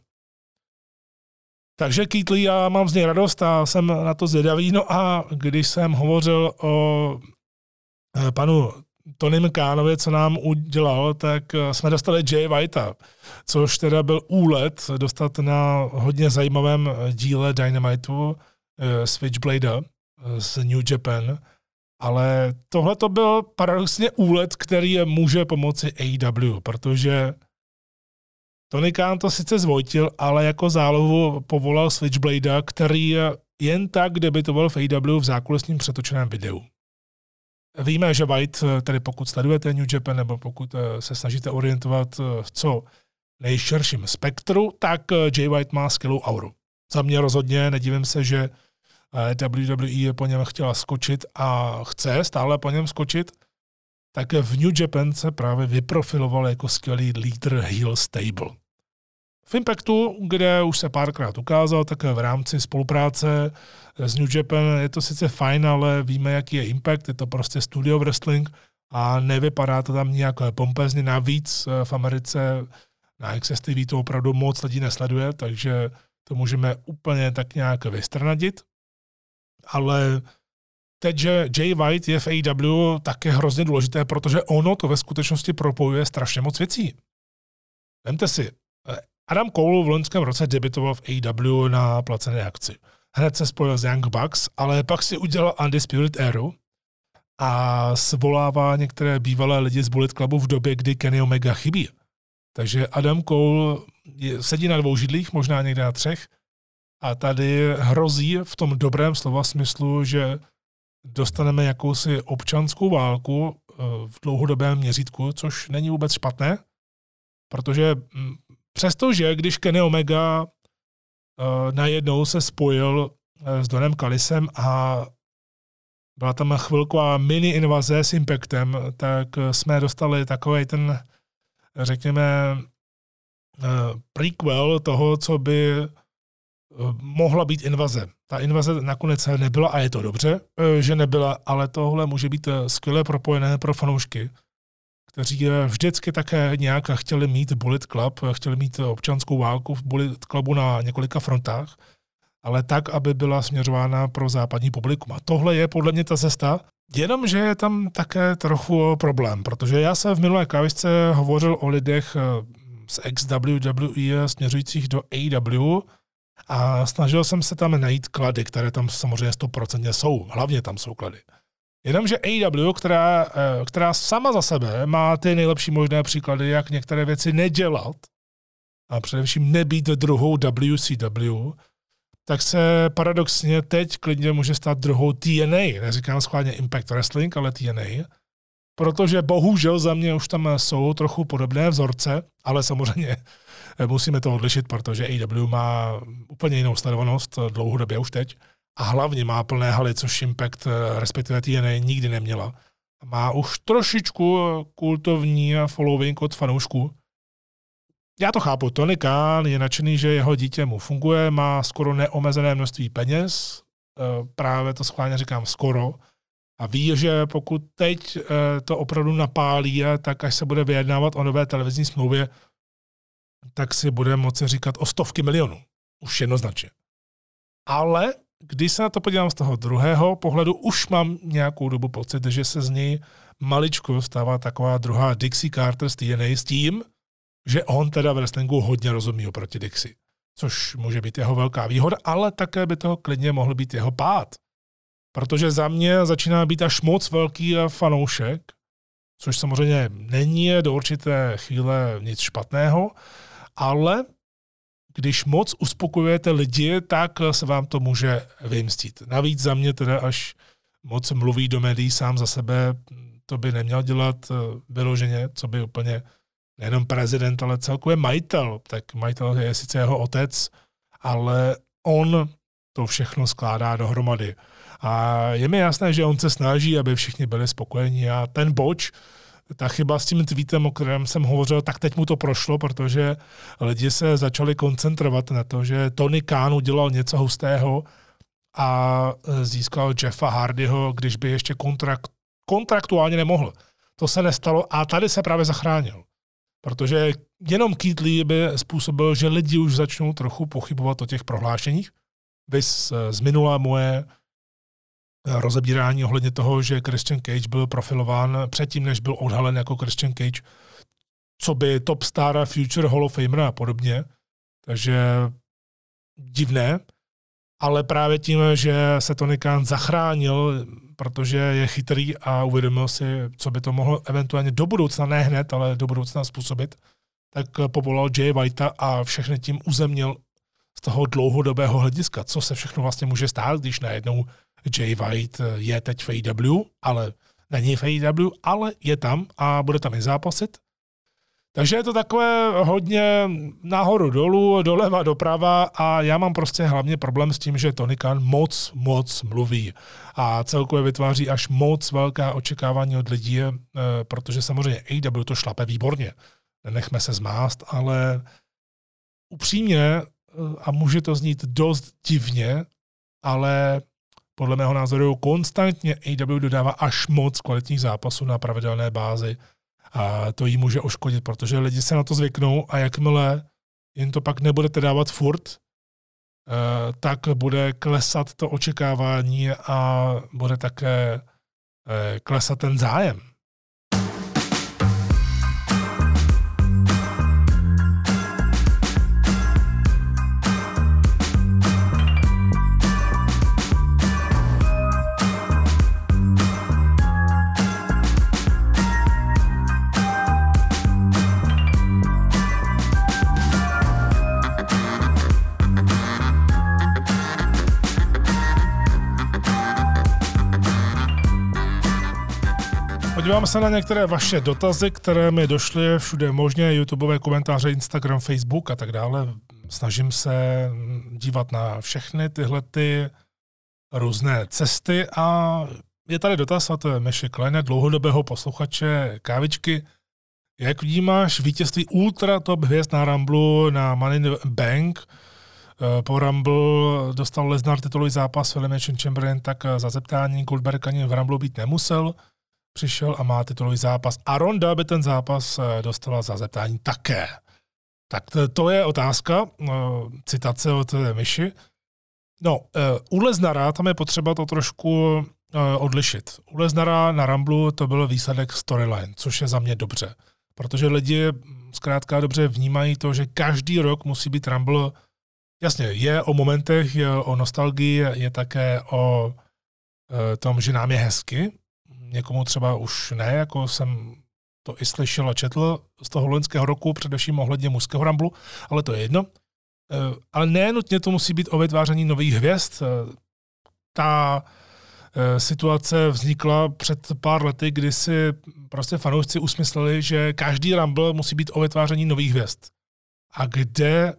Takže Keith Lee, já mám z něj radost a jsem na to zvědavý. No a když jsem hovořil o panu Tonym Khánovi, co nám udělal, tak jsme dostali Jay Whitea, což teda byl úlet dostat na hodně zajímavém díle Dynamitu Switchblade z New Japan. Ale tohle to byl paradoxně úlet, který může pomoci A E W, protože Tony Khan to sice zvojtil, ale jako zálohu povolal Switchblade, který jen tak debitoval v A E W v zákulisním přetočeném videu. Víme, že White, tedy pokud sledujete New Japan nebo pokud se snažíte orientovat, co nejširším spektru, tak Jay White má skvělou auru. Za mě rozhodně, nedivím se, že W W E je po něm chtěla skočit a chce stále po něm skočit, tak v New Japan se právě vyprofiloval jako skvělý leader heel stable. V Impactu, kde už se párkrát ukázal, tak v rámci spolupráce s New Japan je to sice fajn, ale víme, jaký je Impact, je to prostě studio wrestling a nevypadá to tam nějak pompezně. Navíc v Americe na X S T V to opravdu moc lidí nesleduje, takže to můžeme úplně tak nějak vystrnadit. Ale teď, že Jay White je v A E W také hrozně důležité, protože ono to ve skutečnosti propojuje strašně moc věcí. Vemte si, Adam Cole v loňském roce debutoval v A E W na placené akci. Hned se spojil s Young Bucks, ale pak si udělal Undisputed Eru a svolává některé bývalé lidi z Bullet Clubu v době, kdy Kenny Omega chybí. Takže Adam Cole sedí na dvou židlích, možná někde na třech, a tady hrozí v tom dobrém slova smyslu, že dostaneme jakousi občanskou válku v dlouhodobém měřítku, což není vůbec špatné, protože přestože když Kenny Omega najednou se spojil s Donem Kallisem a byla tam chvilková mini invaze s Impactem, tak jsme dostali takový ten, řekněme, prequel toho, co by mohla být invaze. Ta invaze nakonec nebyla a je to dobře, že nebyla, ale tohle může být skvěle propojené pro fanoušky, kteří vždycky také nějak chtěli mít Bullet Club, chtěli mít občanskou válku v Bullet Clubu na několika frontách, ale tak, aby byla směřována pro západní publikum. A tohle je podle mě ta cesta, jenomže je tam také trochu problém, protože já jsem v minulé kávisce hovořil o lidech z ex W W E směřujících do A E W a snažil jsem se tam najít klady, které tam samozřejmě stoprocentně jsou. Hlavně tam jsou klady. Jenomže A E W, která, která sama za sebe má ty nejlepší možné příklady, jak některé věci nedělat a především nebýt druhou W C W, tak se paradoxně teď klidně může stát druhou T N A. Neříkám schválně Impact Wrestling, ale T N A. Protože bohužel za mě už tam jsou trochu podobné vzorce, ale samozřejmě musíme to odlišit, protože A E W má úplně jinou sledovanost dlouhodobě už teď. A hlavně má plné haly, což Impact, respektive T N A, nikdy neměla. Má už trošičku kultovní following od fanoušků. Já to chápu, Tony Khan je nadšený, že jeho dítě mu funguje, má skoro neomezené množství peněz, právě to schválně říkám skoro, a ví, že pokud teď to opravdu napálí, tak až se bude vyjednávat o nové televizní smlouvě, tak si bude moci říkat o stovky milionů. Už jednoznačně. Ale když se na to podívám z toho druhého pohledu, už mám nějakou dobu pocit, že se z něj maličko stává taková druhá Dixie Carter z T N A s tím, že on teda v wrestlingu hodně rozumí oproti Dixie, což může být jeho velká výhoda, ale také by toho klidně mohl být jeho pád. Protože za mě začíná být až moc velký fanoušek, což samozřejmě není do určité chvíle nic špatného, ale když moc uspokojujete lidi, tak se vám to může vymstít. Navíc za mě teda až moc mluví do médií sám za sebe, to by neměl dělat vyloženě, co by úplně nejenom prezident, ale celkově majitel. Tak majitel je sice jeho otec, ale on to všechno skládá dohromady. A je mi jasné, že on se snaží, aby všichni byli spokojeni a ten boč, ta chyba s tím tweetem, o kterém jsem hovořil, tak teď mu to prošlo, protože lidi se začali koncentrovat na to, že Tony Khan udělal něco hustého a získal Jeffa Hardyho, když by ještě kontrakt, kontraktuálně nemohl. To se nestalo a tady se právě zachránil. Protože jenom Keith Lee by způsobil, že lidi už začnou trochu pochybovat o těch prohlášeních. Vys z minula moje rozebírání ohledně toho, že Christian Cage byl profilován předtím, než byl odhalen jako Christian Cage, co by top star, future Hall of Famer a podobně. Takže divné, ale právě tím, že se Tony Khan zachránil, protože je chytrý a uvědomil si, co by to mohlo eventuálně do budoucna, ne hned, ale do budoucna způsobit, tak povolal Jay Whitea a všechny tím uzemnil z toho dlouhodobého hlediska, co se všechno vlastně může stát, když najednou Jay White je teď v A E W, ale není v A E W, ale je tam a bude tam i zápasit. Takže je to takové hodně nahoru dolů, doleva doprava a já mám prostě hlavně problém s tím, že Tony Khan moc, moc mluví a celkově vytváří až moc velká očekávání od lidí, protože samozřejmě A E W to šlape výborně. Nenechme se zmást, ale upřímně, a může to znít dost divně, ale podle mého názoru konstantně A E W dodává až moc kvalitních zápasů na pravidelné bázi. A to jí může oškodit, protože lidi se na to zvyknou a jakmile jen to pak nebudete dávat furt, tak bude klesat to očekávání a bude také klesat ten zájem. Podívám se na některé vaše dotazy, které mi došly všude možně, YouTubeové komentáře, Instagram, Facebook a tak dále. Snažím se dívat na všechny tyhle ty různé cesty a je tady dotaz, a to je Meši Kleine, dlouhodobého posluchače Kávičky. Jak vnímáš vítězství ultra top hvězd na Rumble, na Money in the Bank? Po Rumble dostal Lesnar titulový zápas v Elimination Chamber, jen tak za zeptání Goldberg ani v Rumble být nemusel. Přišel a má titulový zápas. A Ronda by ten zápas dostala za zeptání také. Tak to je otázka, citace od Myši. No, u Lesnara tam je potřeba to trošku odlišit. U Lesnara na Ramblu to byl výsledek storyline, což je za mě dobře. Protože lidi zkrátka dobře vnímají to, že každý rok musí být Rumble, jasně, je o momentech, je o nostalgii, je také o tom, že nám je hezky. Někomu třeba už ne, jako jsem to i slyšel a četl z toho loňského roku, především ohledně mužského Ramblu, ale to je jedno. Ale ne nutně to musí být o vytváření nových hvězd. Ta situace vznikla před pár lety, kdy si prostě fanoušci usmysleli, že každý Rumble musí být o vytváření nových hvězd. A kde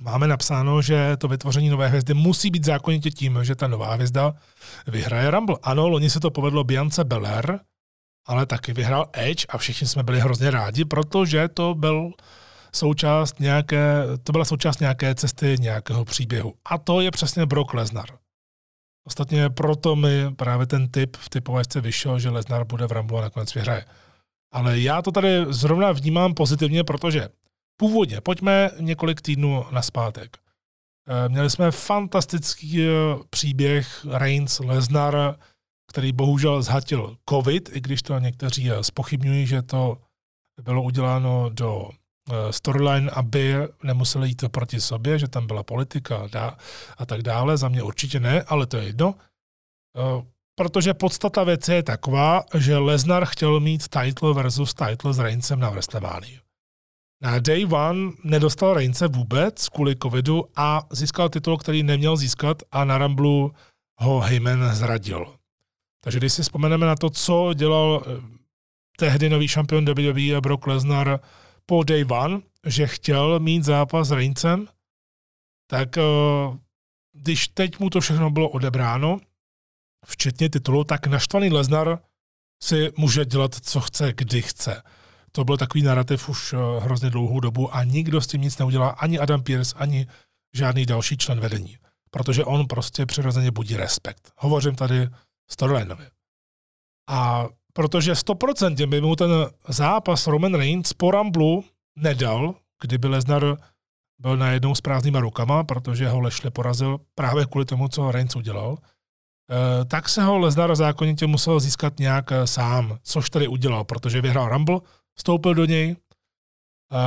máme napsáno, že to vytvoření nové hvězdy musí být zákonitě tím, že ta nová hvězda vyhraje Rumble. Ano, loni se to povedlo Biance Belair, ale taky vyhrál Edge a všichni jsme byli hrozně rádi, protože to, byl součást nějaké, to byla součást nějaké cesty, nějakého příběhu. A to je přesně Brock Lesnar. Ostatně proto mi právě ten tip v typovačce vyšel, že Lesnar bude v Rumble a nakonec vyhraje. Ale já to tady zrovna vnímám pozitivně, protože původně, pojďme několik týdnů nazpátek. Měli jsme fantastický příběh Reigns Lesnar, který bohužel zhatil COVID, i když to někteří zpochybňují, že to bylo uděláno do storyline, aby nemuseli jít proti sobě, že tam byla politika a tak dále. Za mě určitě ne, ale to je jedno. Protože podstata věci je taková, že Lesnar chtěl mít title versus title s Reignsem na WrestleManii. Na Day One nedostal Reince vůbec kvůli covidu a získal titul, který neměl získat a na Ramblu ho Heyman zradil. Takže když si vzpomeneme na to, co dělal tehdy nový šampion W W E Brock Lesnar po Day One, že chtěl mít zápas s Reincem, tak když teď mu to všechno bylo odebráno, včetně titulu, tak naštvaný Lesnar si může dělat, co chce, kdy chce. To byl takový narrativ už hrozně dlouhou dobu a nikdo s tím nic neudělá, ani Adam Pearce, ani žádný další člen vedení. Protože on prostě přirozeně budí respekt. Hovořím tady storylineově. A protože sto procent by mu ten zápas Roman Reigns po Ramblu nedal, kdyby Lesnar byl najednou s prázdnýma rukama, protože ho Lashley porazil právě kvůli tomu, co Reigns udělal, tak se ho Lesnar zákonitě musel získat nějak sám, což tady udělal, protože vyhrál Rumble, vstoupil do něj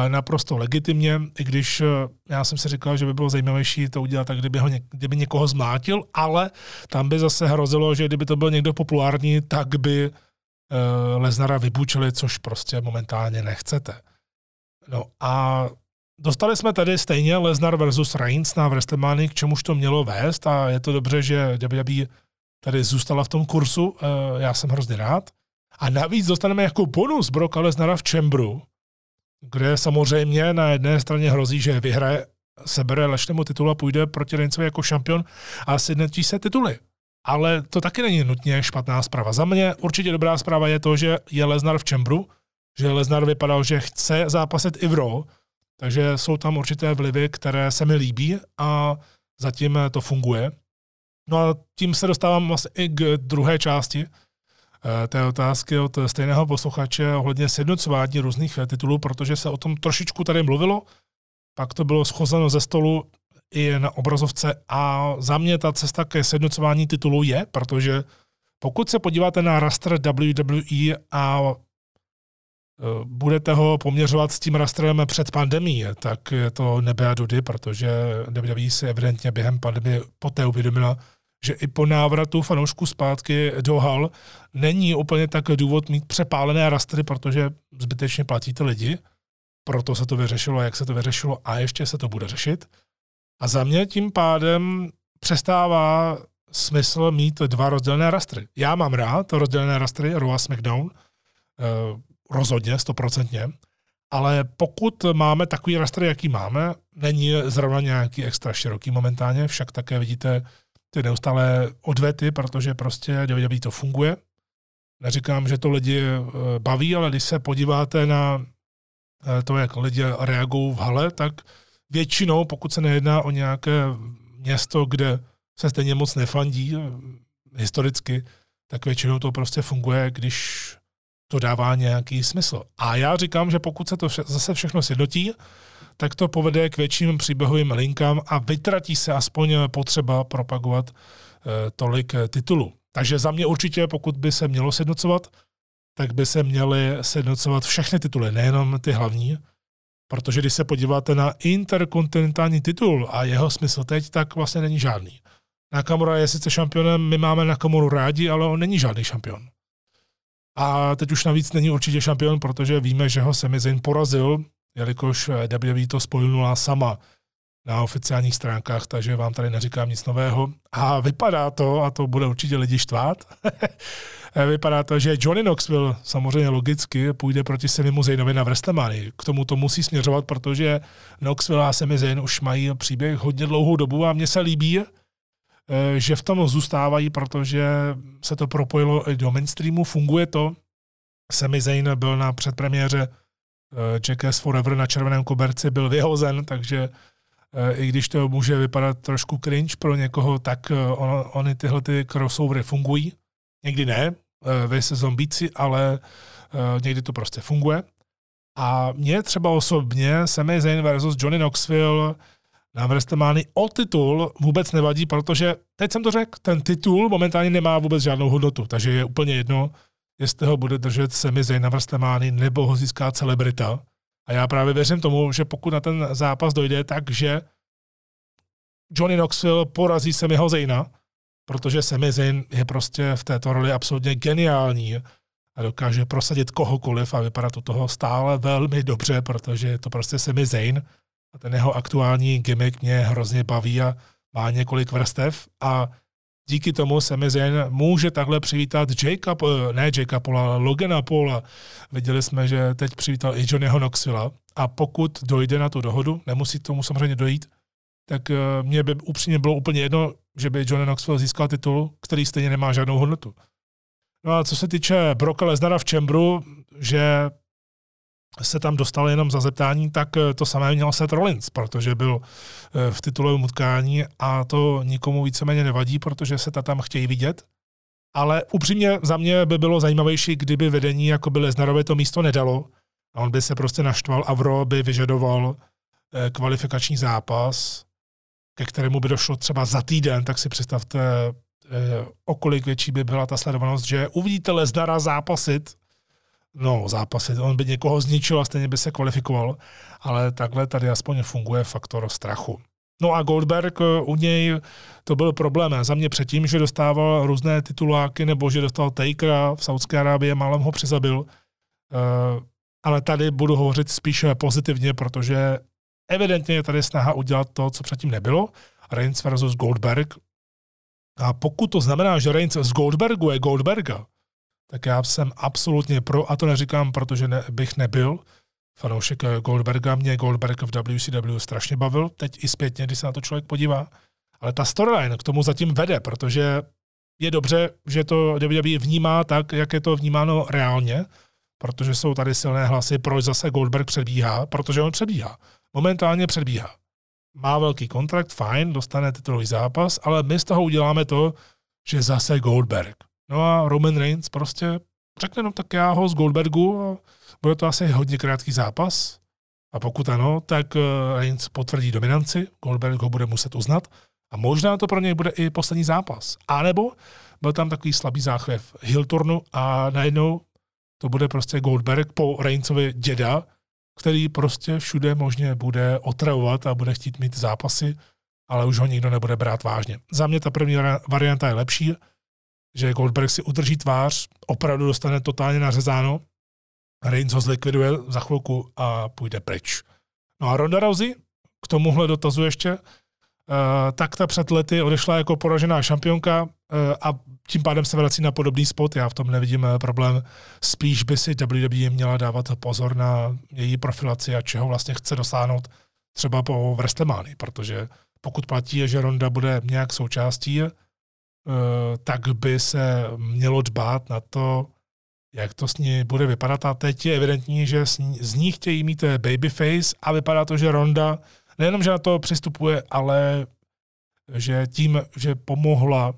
naprosto legitimně, i když já jsem si říkal, že by bylo zajímavější to udělat, tak kdyby, ho něk- kdyby někoho zmlátil, ale tam by zase hrozilo, že kdyby to byl někdo populární, tak by uh, Lesnara vybučili, což prostě momentálně nechcete. No a dostali jsme tady stejně Lesnar versus Reigns na WrestleManii, k čemuž to mělo vést a je to dobře, že W W E tady zůstala v tom kursu, uh, já jsem hrozně rád. A navíc dostaneme jako bonus Brocka Lesnara v Chamberu, kde samozřejmě na jedné straně hrozí, že vyhraje, sebere Lešnému titul a půjde proti Reignsově jako šampion a sjednotí se tituly. Ale to taky není nutně špatná zpráva. Za mě určitě dobrá zpráva je to, že je Lesnar v čembru, že Lesnar vypadal, že chce zápasit i v Raw, takže jsou tam určité vlivy, které se mi líbí a zatím to funguje. No a tím se dostávám vlastně i k druhé části té otázky od stejného posluchače ohledně sjednocování různých titulů, protože se o tom trošičku tady mluvilo, pak to bylo schozeno ze stolu i na obrazovce a za mě ta cesta ke sjednocování titulů je, protože pokud se podíváte na rastr W W E a budete ho poměřovat s tím rastrem před pandemií, tak je to nebe a dudy, protože W W E si evidentně během pandemie poté uvědomila, že i po návratu fanoušků zpátky do hal není úplně tak důvod mít přepálené rastry, protože zbytečně platíte lidi. Proto se to vyřešilo, jak se to vyřešilo a ještě se to bude řešit. A za mě tím pádem přestává smysl mít dva rozdělené rastry. Já mám rád to rozdělené rastry, Raw a SmackDown, rozhodně, stoprocentně, ale pokud máme takový rastr, jaký máme, není zrovna nějaký extra široký momentálně, však také vidíte ty neustálé odvety, protože prostě W W E to funguje. Neříkám, že to lidi baví, ale když se podíváte na to, jak lidi reagují v hale, tak většinou, pokud se nejedná o nějaké město, kde se stejně moc nefandí historicky, tak většinou to prostě funguje, když to dává nějaký smysl. A já říkám, že pokud se to vše, zase všechno sjednotí, tak to povede k větším příběhovým linkám a vytratí se aspoň potřeba propagovat e, tolik titulů. Takže za mě určitě, pokud by se mělo sjednocovat, tak by se měly sjednocovat všechny tituly, nejenom ty hlavní, protože když se podíváte na interkontinentální titul a jeho smysl teď, tak vlastně není žádný. Nakamura je sice šampionem, my máme Nakamuru rádi, ale on není žádný šampion. A teď už navíc není určitě šampion, protože víme, že ho Sami Zayn porazil, jelikož W W E to spojnula sama na oficiálních stránkách, takže vám tady neříkám nic nového. A vypadá to, a to bude určitě lidi štvát, vypadá to, že Johnny Knoxville samozřejmě logicky půjde proti Samimu Zaynovi na WrestleManii. K tomu to musí směřovat, protože Knoxville a Sami Zayn už mají příběh hodně dlouhou dobu a mně se líbí, že v tom zůstávají, protože se to propojilo i do mainstreamu, funguje to. Sami Zayn byl na předpremiéře Jackass Forever na červeném koberci, byl vyhozen, takže i když to může vypadat trošku cringe pro někoho, tak on, ony tyhle ty crossovery fungují. Někdy ne, vy se zombíci, ale někdy to prostě funguje. A mě třeba osobně Sami Zayn versus Johnny Knoxville na WrestleManii o titul vůbec nevadí, protože, teď jsem to řekl, ten titul momentálně nemá vůbec žádnou hodnotu, takže je úplně jedno, jestli ho bude držet Sami Zayn na WrestleManii nebo ho získá celebrita. A já právě věřím tomu, že pokud na ten zápas dojde, takže Johnny Knoxville porazí Samiho Zayna, protože Sami Zayn je prostě v této roli absolutně geniální a dokáže prosadit kohokoliv a vypadá to toho stále velmi dobře, protože je to prostě Sami Zayn. A ten jeho aktuální gimmick mě hrozně baví a má několik vrstev a díky tomu Sami Zayn může takhle přivítat Jacob, ne Jacoba Paula, ale Logana Paula. Viděli jsme, že teď přivítal i Johnnyho Knoxville a pokud dojde na tu dohodu, nemusí tomu samozřejmě dojít, tak mě by upřímně bylo úplně jedno, že by Johnny Knoxville získal titul, který stejně nemá žádnou hodnotu. No a co se týče Brocka Lesnara v čembru, že se tam dostal jenom za zeptání, tak to samé měl Seth Rollins, protože byl v titulovém utkání a to nikomu víceméně nevadí, protože se ta tam chtějí vidět. Ale upřímně za mě by bylo zajímavější, kdyby vedení jako by Lesnarovi to místo nedalo a on by se prostě naštval a v Raw by vyžadoval kvalifikační zápas, ke kterému by došlo třeba za týden, tak si představte, o kolik větší by byla ta sledovanost, že uvidíte Lesnara zápasit. No, zápasy. On by někoho zničil a stejně by se kvalifikoval, ale takhle tady aspoň funguje faktor strachu. No a Goldberg, u něj to byl problém. Za mě předtím, že dostával různé tituláky nebo že dostal Takera v Saudské Arábii, málem ho přizabil. Ale tady budu hovořit spíše pozitivně, protože evidentně je tady snaha udělat to, co předtím nebylo. Reigns versus Goldberg. A pokud to znamená, že Reigns z Goldbergu je Goldberga, tak já jsem absolutně pro, a to neříkám, protože ne, bych nebyl, fanoušek Goldberga. Mě Goldberg v W C W strašně bavil, teď i zpětně, když se na to člověk podívá. Ale ta storyline k tomu zatím vede, protože je dobře, že to W W E vnímá tak, jak je to vnímáno reálně, protože jsou tady silné hlasy, proč zase Goldberg předbíhá, protože on předbíhá. Momentálně předbíhá. Má velký kontrakt, fajn, dostane titulový zápas, ale my z toho uděláme to, že zase Goldberg. No a Roman Reigns prostě řekne, no tak já ho z Goldbergu a bude to asi hodně krátký zápas. A pokud ano, tak Reigns potvrdí dominanci, Goldberg ho bude muset uznat a možná to pro něj bude i poslední zápas. A nebo byl tam takový slabý záchvěv Hilturnu a najednou to bude prostě Goldberg po Reignsově děda, který prostě všude možně bude otravovat a bude chtít mít zápasy, ale už ho nikdo nebude brát vážně. Za mě ta první varianta je lepší, že Goldberg si udrží tvář, opravdu dostane totálně nařezáno, Reigns ho zlikviduje za chvilku a půjde pryč. No a Ronda Rousey, k tomuhle dotazu ještě, tak ta před lety odešla jako poražená šampionka a tím pádem se vrací na podobný spot. Já v tom nevidím problém. Spíš by si W W E měla dávat pozor na její profilaci a čeho vlastně chce dosáhnout třeba po WrestleManii, protože pokud platí, že Ronda bude nějak součástí, tak by se mělo dbát na to, jak to s ní bude vypadat. A teď je evidentní, že z ní chtějí mít babyface a vypadá to, že Ronda nejenom, že na to přistupuje, ale že tím, že pomohla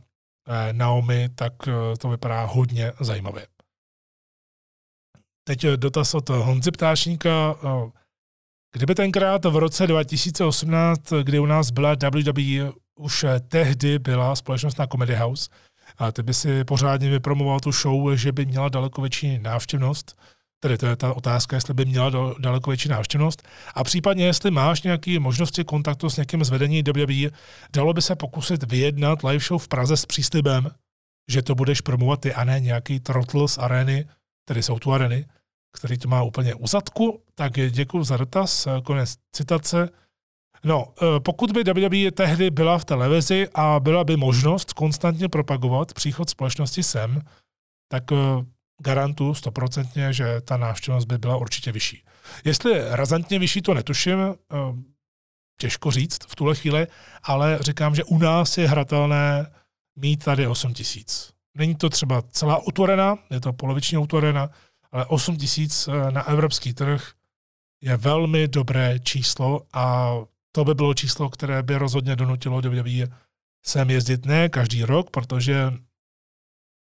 Naomi, tak to vypadá hodně zajímavě. Teď dotaz od Honzy Ptáčníka. Kdyby tenkrát v roce dva tisíce osmnáct, kdy u nás byla W W E, už tehdy byla společnost na Comedy House, a ty by si pořádně vypromoval tu show, že by měla daleko větší návštěvnost. Tedy to je ta otázka, jestli by měla do, daleko větší návštěvnost. A případně, jestli máš nějaké možnosti kontaktu s někým z vedení W W E, dalo by se pokusit vyjednat live show v Praze s příslibem, že to budeš promovat ty a ne nějaký trotl z arény, tedy jsou tu arény, který to má úplně u zadku. Tak děkuji za dotaz, konec citace. No, pokud by W W E tehdy byla v televizi a byla by možnost konstantně propagovat příchod společnosti sem, tak garantuju stoprocentně, že ta návštěvnost by byla určitě vyšší. Jestli razantně vyšší, to netuším, těžko říct v tuhle chvíli, ale říkám, že u nás je hratelné mít tady osm tisíc. Není to třeba celá otvorena, je to polovičně otvorena, ale osm tisíc na evropský trh je velmi dobré číslo a to by bylo číslo, které by rozhodně donutilo W W E sem jezdit ne každý rok, protože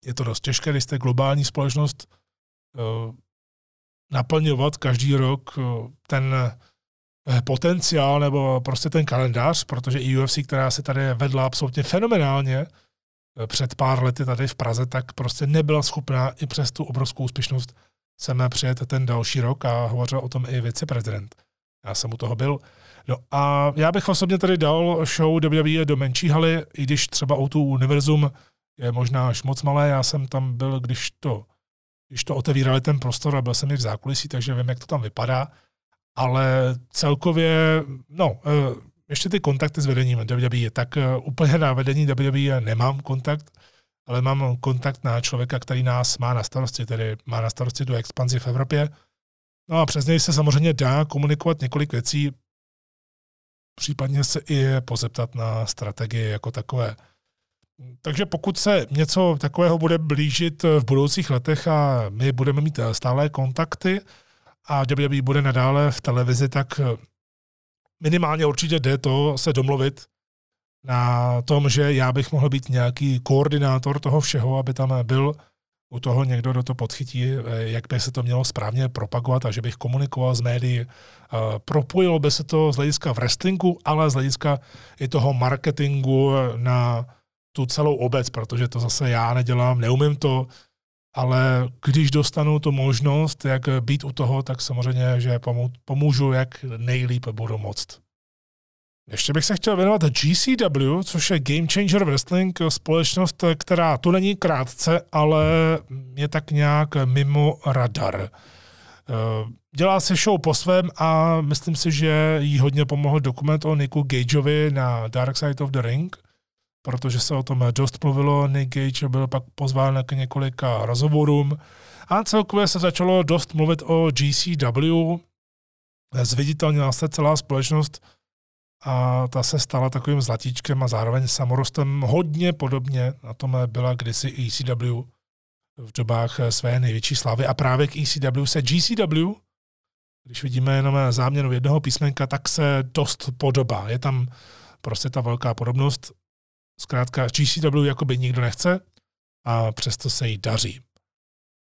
je to dost těžké, když jste globální společnost, naplňovat každý rok ten potenciál nebo prostě ten kalendář, protože i U F C, která se tady vedla absolutně fenomenálně před pár lety tady v Praze, tak prostě nebyla schopná i přes tu obrovskou úspěšnost sem přijet ten další rok a hovořil o tom i viceprezident. Já jsem u toho byl. No a já bych osobně tady dal show W W E do menší haly, i když třeba o tu univerzum je možná až moc malé. Já jsem tam byl, když to, když to otevírali ten prostor a byl jsem i v zákulisí, takže vím, jak to tam vypadá. Ale celkově, no, ještě ty kontakty s vedením W W E, tak úplně na vedení W W E nemám kontakt, ale mám kontakt na člověka, který nás má na starosti, tedy má na starosti tu expanzi v Evropě. No a přes něj se samozřejmě dá komunikovat několik věcí, případně se i pozeptat na strategii jako takové. Takže pokud se něco takového bude blížit v budoucích letech a my budeme mít stále kontakty a W W E bude nadále v televizi, tak minimálně určitě jde to se domluvit na tom, že já bych mohl být nějaký koordinátor toho všeho, aby tam byl u toho někdo, kdo to podchytí, jak by se to mělo správně propagovat a že bych komunikoval s médií. Propojilo by se to z hlediska wrestlingu, ale z hlediska i toho marketingu na tu celou obec, protože to zase já nedělám, neumím to, ale když dostanu tu možnost, jak být u toho, tak samozřejmě, že pomůžu, jak nejlíp budu moct. Ještě bych se chtěl věnovat G C W, což je Game Changer Wrestling, společnost, která tu není krátce, ale je tak nějak mimo radar. Dělá se show po svém a myslím si, že jí hodně pomohl dokument o Nicku Gageovi na Dark Side of the Ring, protože se o tom dost mluvilo. Nick Gage byl pak pozván k několika rozhovorům a celkově se začalo dost mluvit o G C W zviditelnila se celá společnost a ta se stala takovým zlatíčkem a zároveň samorostem, hodně podobně na tom byla kdysi E C W v dobách své největší slavy. A právě k E C W se G C W, když vidíme jenom záměnu jednoho písmenka, tak se dost podobá. Je tam prostě ta velká podobnost. Zkrátka G C W jakoby nikdo nechce a přesto se jí daří.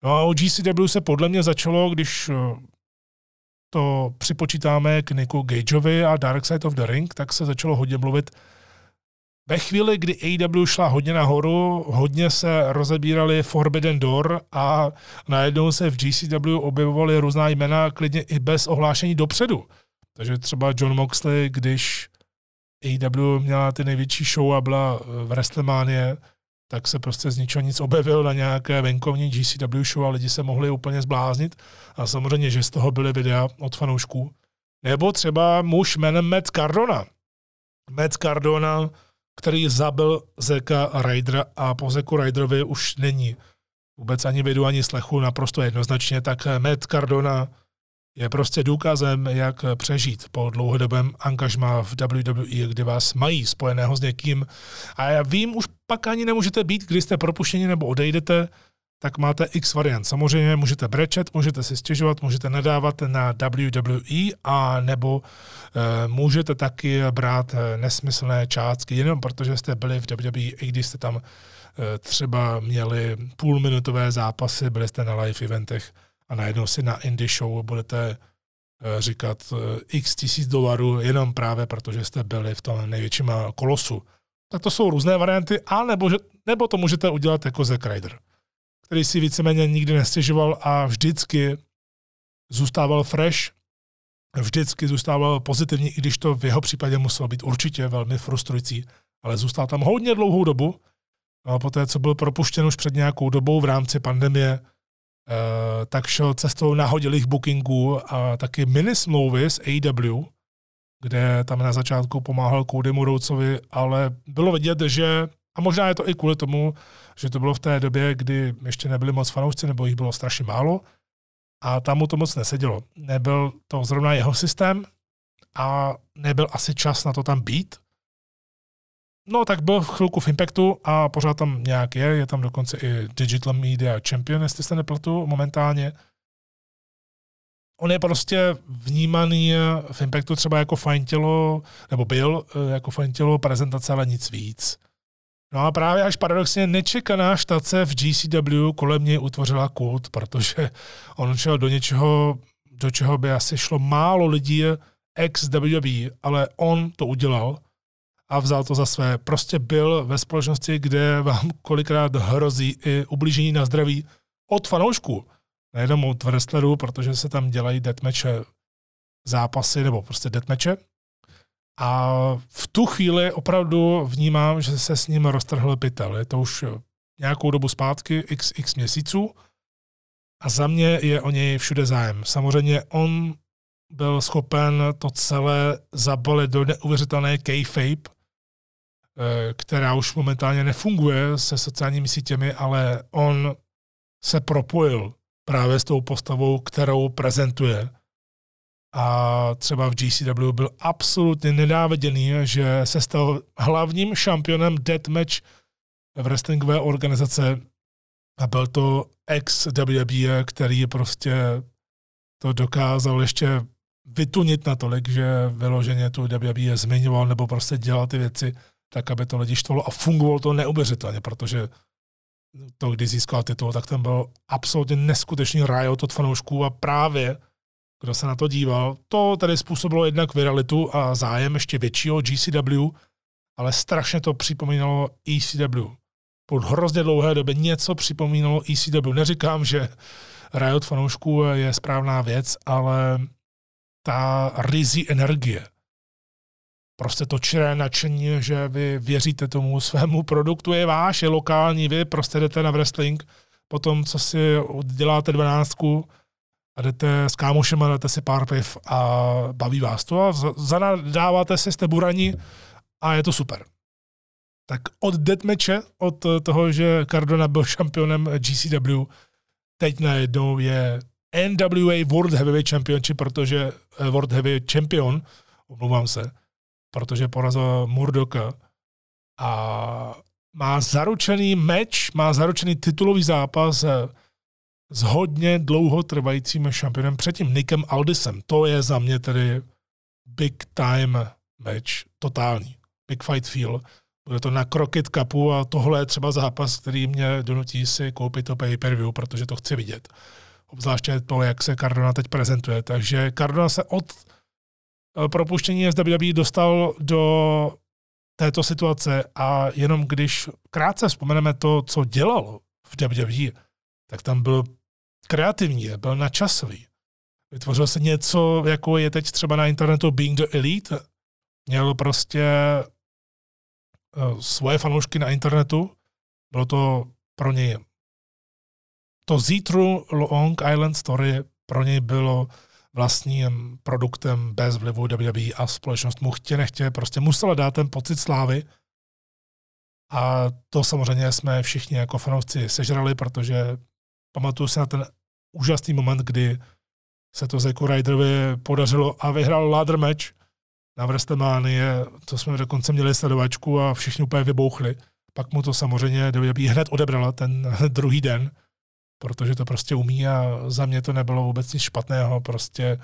No a o G C W se podle mě začalo, když to připočítáme k Nicku Gageovi a Dark Side of the Ring, tak se začalo hodně mluvit. Ve chvíli, kdy A E W šla hodně nahoru, hodně se rozebírali Forbidden Door a najednou se v G C W objevovaly různá jména, klidně i bez ohlášení dopředu. Takže třeba Jon Moxley, když A E W měla ty největší show a byla v WrestleManie, tak se prostě z ničeho nic objevil na nějaké venkovní G C W show a lidi se mohli úplně zbláznit. A samozřejmě, že z toho byly videa od fanoušků. Nebo třeba muž jménem Matt Cardona. Matt Cardona, který zabil Zeka Rydera a po Zeku Ryderovi už není vůbec ani vidu, ani slechu, naprosto jednoznačně, tak Matt Cardona je prostě důkazem, jak přežít po dlouhodobém angažmá v W W E, kdy vás mají spojeného s někým. A já vím, už pak ani nemůžete být, když jste propuštěni nebo odejdete, tak máte x variant. Samozřejmě můžete brečet, můžete si stěžovat, můžete nadávat na W W E a nebo e, můžete taky brát nesmyslné částky, jenom protože jste byli v W W E, i když jste tam e, třeba měli půlminutové zápasy, byli jste na live eventech a najednou si na indie show budete e, říkat e, x tisíc dolarů, jenom právě protože jste byli v tom největším kolosu. Tak to jsou různé varianty, a nebo, že, nebo to můžete udělat jako Zack Ryder, který si víceméně nikdy nestěžoval a vždycky zůstával fresh, vždycky zůstával pozitivní, i když to v jeho případě muselo být určitě velmi frustrující, ale zůstal tam hodně dlouhou dobu. A poté, co byl propuštěn už před nějakou dobou v rámci pandemie, tak šel cestou nahodilých bookingů a taky minismlouvy s A E W, kde tam na začátku pomáhal Codymu Rhodesovi, ale bylo vidět, že a možná je to i kvůli tomu, že to bylo v té době, kdy ještě nebyli moc fanoušci, nebo jich bylo strašně málo a tam mu to moc nesedělo. Nebyl to zrovna jeho systém a nebyl asi čas na to tam být. No tak byl v chvilku v Impactu a pořád tam nějak je, je tam dokonce i Digital Media Champion, jestli se nepletu momentálně. On je prostě vnímaný v Impactu třeba jako fajn tělo, nebo byl jako fajn tělo, prezentace, ale nic víc. No a právě až paradoxně nečekaná štace v G C W kolem něj utvořila kult, protože on šel do něčeho, do čeho by asi šlo málo lidí ex W W E, ale on to udělal a vzal to za své. Prostě byl ve společnosti, kde vám kolikrát hrozí i ublížení na zdraví od fanoušků. Nejenom od wrestlerů, protože se tam dělají deathmatche zápasy, nebo prostě deathmatche. A v tu chvíli opravdu vnímám, že se s ním roztrhl pytel. Je to už nějakou dobu zpátky, xx měsíců. A za mě je o něj všude zájem. Samozřejmě on byl schopen to celé zabalit do neuvěřitelné kayfabe, která už momentálně nefunguje se sociálními sítěmi, ale on se propojil právě s tou postavou, kterou prezentuje. A třeba v G C W byl absolutně nenáviděný, že se stal hlavním šampionem deathmatch v wrestlingové organizace a byl to ex-W W E, který prostě to dokázal ještě vytunit natolik, že vyloženě tu W W E zmiňoval nebo prostě dělal ty věci tak, aby to lidi štvalo a fungovalo to neuvěřitelně, protože to, když získal titul, tak ten byl absolutně neskutečný riot od fanoušků a právě kdo se na to díval, to tady způsobilo jednak viralitu a zájem ještě většího G C W, ale strašně to připomínalo E C W. Po hrozně dlouhé době něco připomínalo E C W. Neříkám, že riot fanoušků je správná věc, ale ta rizí energie. Prostě to čiré nadšení, že vy věříte tomu svému produktu, je váš, je lokální, vy prostě jdete na wrestling, potom co si děláte dvanáctku, a jdete s kámošem a jdete si pár piv a baví vás to a zadáváte si, jste burani a je to super. Tak od deathmatche, od toho, že Cardona byl šampionem G C W, teď najednou je N W A World Heavyweight Championship, protože eh, World Heavyweight Champion, omlouvám se, protože porazil Murdocha a má zaručený meč, má zaručený titulový zápas s hodně dlouho trvajícím šampionem předtím, Nickem Aldisem. To je za mě tedy big time meč, totální. Big fight feel. Bude to na Crockett Cupu a tohle je třeba zápas, který mě donutí si koupit to pay-per-view, protože to chci vidět. Obzvláště to, jak se Cardona teď prezentuje. Takže Cardona se od propuštění z W W E dostal do této situace a jenom když krátce vzpomeneme to, co dělal v W W E, tak tam byl kreativní, byl načasový. Vytvořil se něco, jako je teď třeba na internetu Being the Elite. Měl prostě svoje fanoušky na internetu. Bylo to pro něj to Z-True Long Island Story pro něj bylo vlastním produktem bez vlivu W W E a společnost mu chtě nechtě prostě musela dát ten pocit slávy. A to samozřejmě jsme všichni jako fanoušci sežrali, protože pamatuju se na ten úžasný moment, kdy se to Zeku Ryderovi podařilo a vyhrál ladder match na WrestleManie, to jsme dokonce měli sledovačku a všichni úplně vybouchli. Pak mu to samozřejmě W W E hned odebrala ten druhý den, protože to prostě umí a za mě to nebylo vůbec nic špatného. Prostě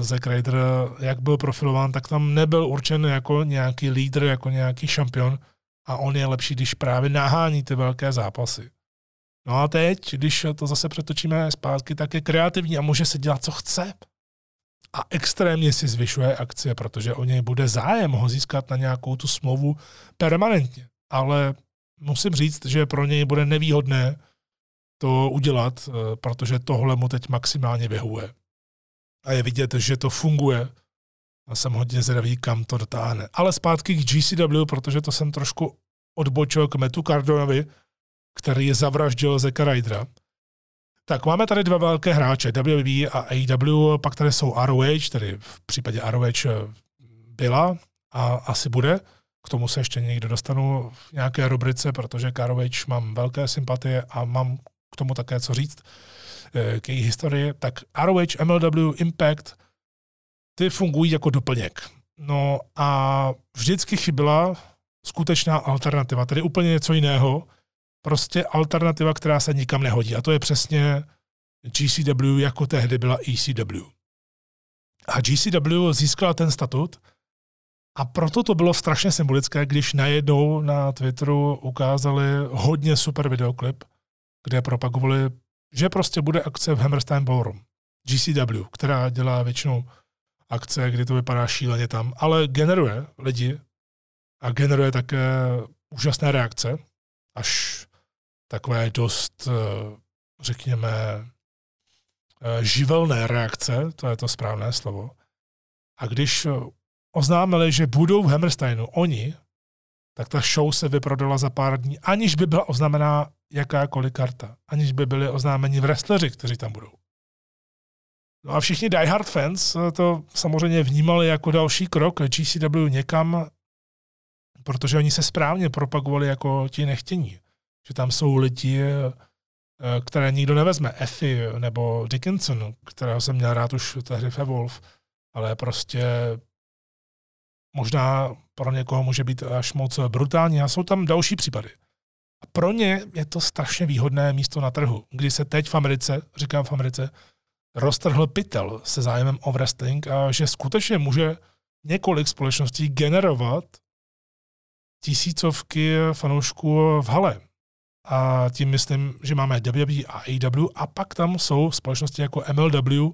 Zack Ryder, jak byl profilován, tak tam nebyl určen jako nějaký lídr, jako nějaký šampion a on je lepší, když právě nahání ty velké zápasy. No a teď, když to zase přetočíme zpátky, tak je kreativní a může si dělat, co chce. A extrémně si zvyšuje akcie, protože o něj bude zájem ho získat na nějakou tu smlouvu permanentně. Ale musím říct, že pro něj bude nevýhodné to udělat, protože tohle mu teď maximálně vyhovuje. A je vidět, že to funguje. A jsem hodně zvědavý, kam to dotáhne. Ale zpátky k G C W, protože to jsem trošku odbočil k Mattu Cardonovi, který zavraždil Zacka Rydera. Tak máme tady dva velké hráče, W W E a A E W, pak tady jsou R O H, tedy v případě R O H byla a asi bude. K tomu se ještě někdo dostanu v nějaké rubrice, protože k R O H mám velké sympatie a mám k tomu také co říct, k její historii. Tak R O H, M L W, Impact, ty fungují jako doplněk. No a vždycky chyběla skutečná alternativa, tedy úplně něco jiného, prostě alternativa, která se nikam nehodí. A to je přesně G C W, jako tehdy byla E C W. A G C W získala ten statut a proto to bylo strašně symbolické, když najednou na Twitteru ukázali hodně super videoklip, kde propagovali, že prostě bude akce v Hammerstein Ballroom. G C W, která dělá většinou akce, kdy to vypadá šíleně tam, ale generuje lidi a generuje také úžasné reakce, až takové dost, řekněme, živelné reakce, to je to správné slovo. A když oznámili, že budou v Hammersteinu oni, tak ta show se vyprodala za pár dní, aniž by byla oznámená jakákoliv karta, aniž by byli oznámeni wrestleri, kteří tam budou. No a všichni diehard fans to samozřejmě vnímali jako další krok G C W někam, protože oni se správně propagovali jako ti nechtění. Že tam jsou lidi, které nikdo nevezme. Effie nebo Dickinson, kterého jsem měl rád už tehdy v Evolve, ale prostě možná pro někoho může být až moc brutální. A jsou tam další případy. A pro ně je to strašně výhodné místo na trhu, kdy se teď v Americe, říkám v Americe, roztrhl pytel se zájmem o wrestling a že skutečně může několik společností generovat tisícovky fanoušků v hale. A tím myslím, že máme W W E a A E W a pak tam jsou společnosti jako M L W,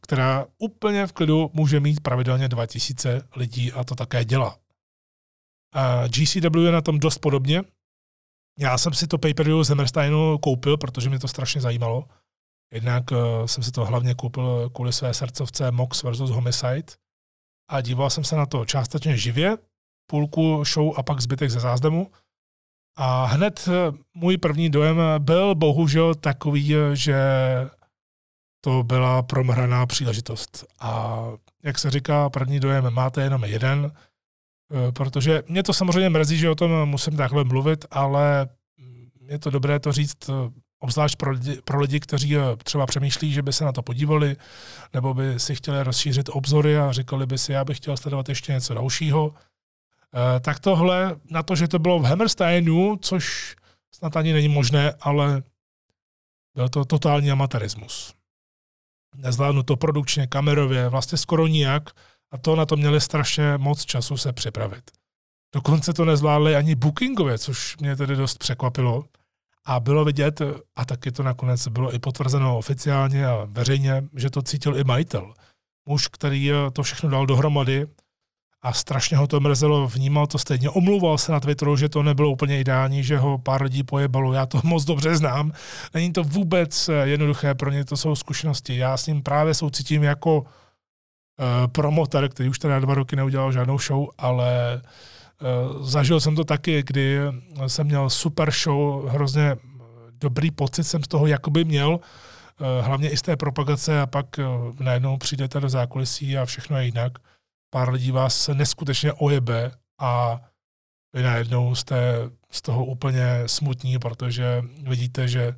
která úplně v klidu může mít pravidelně dva tisíce lidí a to také dělá. A G C W je na tom dost podobně. Já jsem si to pay-per-view z Hammersteinu koupil, protože mě to strašně zajímalo. Jednak jsem si to hlavně koupil kvůli své srdcovce Mox versus Homicide a díval jsem se na to částečně živě, půlku show a pak zbytek ze záznamu. A hned můj první dojem byl bohužel takový, že to byla promhraná příležitost. A jak se říká, první dojem máte jenom jeden, protože mě to samozřejmě mrzí, že o tom musím takhle mluvit, ale je to dobré to říct obzvlášť pro lidi, pro lidi, kteří třeba přemýšlí, že by se na to podívali, nebo by si chtěli rozšířit obzory a říkali by si, já bych chtěl sledovat ještě něco dalšího. E, tak tohle, na to, že to bylo v Hammersteinu, což snad ani není možné, ale byl to totální amatérismus. Nezvládnu to produkčně, kamerově, vlastně skoro nijak, a to na to měli strašně moc času se připravit. Dokonce to nezvládli ani bookingově, což mě tedy dost překvapilo. A bylo vidět, a taky to nakonec bylo i potvrzeno oficiálně a veřejně, že to cítil i majitel. Muž, který to všechno dal dohromady a strašně ho to mrzelo, vnímal to stejně. Omlouval se na Twitteru, že to nebylo úplně ideální, že ho pár lidí pojebalo. Já to moc dobře znám. Není to vůbec jednoduché, pro ně to jsou zkušenosti. Já s ním právě soucítím jako e, promotor, který už teda dva roky neudělal žádnou show, ale... Zažil jsem to taky, kdy jsem měl super show, hrozně dobrý pocit jsem z toho jakoby měl, hlavně i z té propagace, a pak najednou přijdete do zákulisí a všechno je jinak. Pár lidí vás neskutečně ojebe a vy najednou jste z toho úplně smutní, protože vidíte, že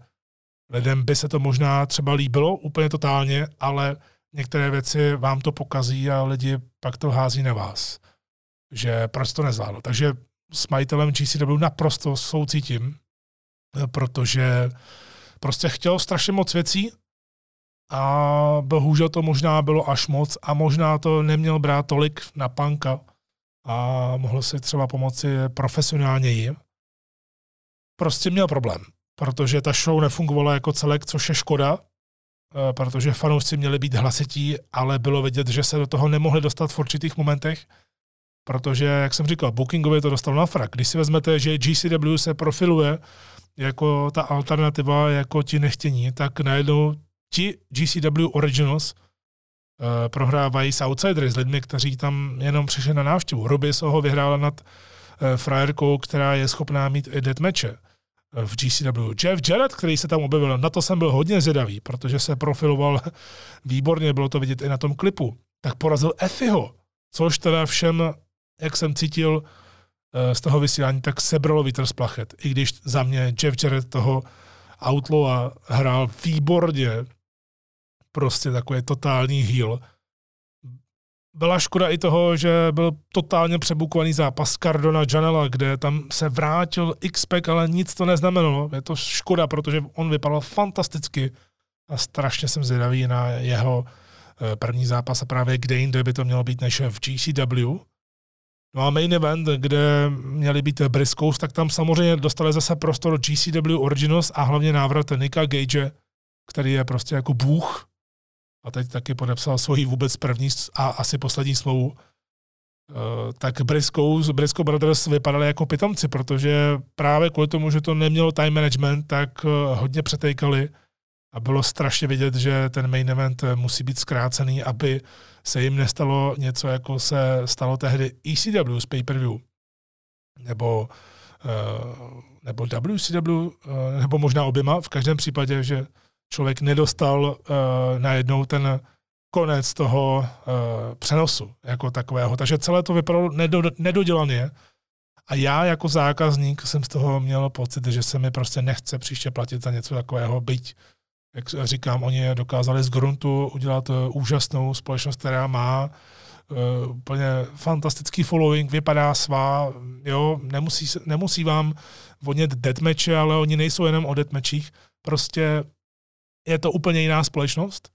lidem by se to možná třeba líbilo úplně totálně, ale některé věci vám to pokazí a lidi pak to hází na vás. Že proč to nezvládlo. Takže s majitelem G C W naprosto soucítím, protože prostě chtěl strašně moc věcí a bohužel to možná bylo až moc a možná to neměl brát tolik na panka a mohl si třeba pomoci profesionálněji. Prostě měl problém, protože ta show nefungovala jako celek, což je škoda, protože fanoušci měli být hlasití, ale bylo vidět, že se do toho nemohli dostat v určitých momentech, protože, jak jsem říkal, bookingově to dostalo na frak. Když si vezmete, že G C W se profiluje jako ta alternativa, jako ti nechtění, tak najednou ti G C W Originals eh, prohrávají s outsidery, s lidmi, kteří tam jenom přišli na návštěvu. Robis ho vyhrála nad eh, frajerkou, která je schopná mít i deathmatche eh, v G C W. Jeff Jarrett, který se tam objevil, na to jsem byl hodně zvědavý, protože se profiloval výborně, bylo to vidět i na tom klipu. Tak porazil Effieho, což teda všem, jak jsem cítil z toho vysílání, tak sebralo vítr z plachet. I když za mě Jeff Jarrett toho Outlawa hrál výborně, prostě takový totální heel. Byla škoda i toho, že byl totálně přebukovaný zápas Cardona Janela, kde tam se vrátil X-Pac, ale nic to neznamenalo. Je to škoda, protože on vypadal fantasticky a strašně jsem zvědavý na jeho první zápas a právě kde jinde by to mělo být než v G C W. No a main event, kde měli být Briscoes, tak tam samozřejmě dostali zase prostor do G C W Originals a hlavně návrat Nicka Gage, který je prostě jako bůh a teď taky podepsal svoji vůbec první a asi poslední smlouvu. Tak Briscoes, Briscoe Brothers vypadali jako pitomci, protože právě kvůli tomu, že to nemělo time management, tak hodně přetejkali a bylo strašně vidět, že ten main event musí být zkrácený, aby se jim nestalo něco, jako se stalo tehdy E C W z pay-per-view, nebo, nebo W C W, nebo možná oběma, v každém případě, že člověk nedostal najednou ten konec toho přenosu jako takového. Takže celé to vypadalo nedodělaně a já jako zákazník jsem z toho měl pocit, že se mi prostě nechce příště platit za něco takového, byť jak říkám, oni dokázali z gruntu udělat úžasnou společnost, která má uh, úplně fantastický following, vypadá svá, jo, nemusí, nemusí vám vonět deathmatche, ale oni nejsou jenom o deathmatchích, prostě je to úplně jiná společnost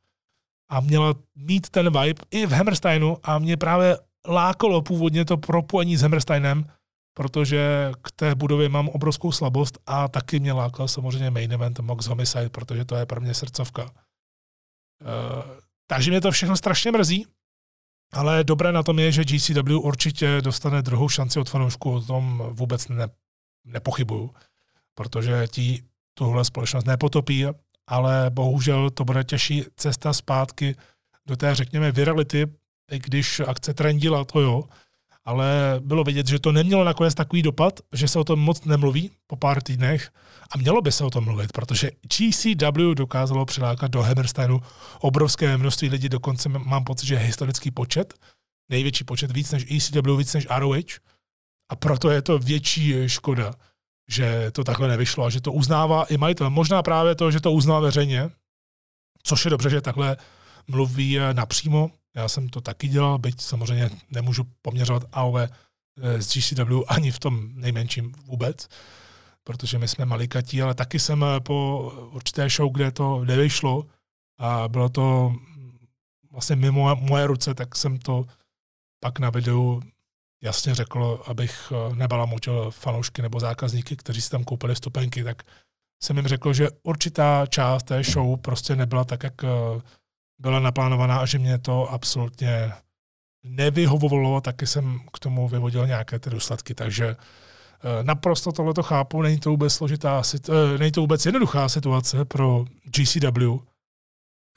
a měla mít ten vibe i v Hammersteinu a mě právě lákalo původně to propojení s Hammersteinem, protože k té budově mám obrovskou slabost a taky mě lákal samozřejmě main event Mox Homicide, protože to je pro mě srdcovka. E, takže mě to všechno strašně mrzí, ale dobré na tom je, že G C W určitě dostane druhou šanci od fanoušků, o tom vůbec ne, nepochybuju, protože ti tuhle společnost nepotopí, ale bohužel to bude těžší cesta zpátky do té, řekněme, virality, i když akce trendila, to jo, ale bylo vidět, že to nemělo nakonec takový dopad, že se o tom moc nemluví po pár týdnech a mělo by se o tom mluvit, protože G C W dokázalo přilákat do Hammersteinu obrovské množství lidí, dokonce mám pocit, že je historický počet, největší počet, víc než E C W, víc než R O H a proto je to větší škoda, že to takhle nevyšlo a že to uznává i majitel. Možná právě to, že to uznal veřejně, což je dobře, že takhle mluví napřímo. Já jsem to taky dělal, byť samozřejmě nemůžu poměřovat A O E z G C W ani v tom nejmenším vůbec, protože my jsme malikatí, ale taky jsem po určité show, kde to nevyšlo a bylo to vlastně mimo moje ruce, tak jsem to pak na videu jasně řekl, abych nebalamutil fanoušky nebo zákazníky, kteří si tam koupili vstupenky, tak jsem jim řekl, že určitá část té show prostě nebyla tak, jak byla naplánovaná a že mě to absolutně nevyhovovalo, taky jsem k tomu vyvodil nějaké ty důsledky, takže naprosto tohleto chápu, není to vůbec složitá, není to vůbec jednoduchá situace pro G C W.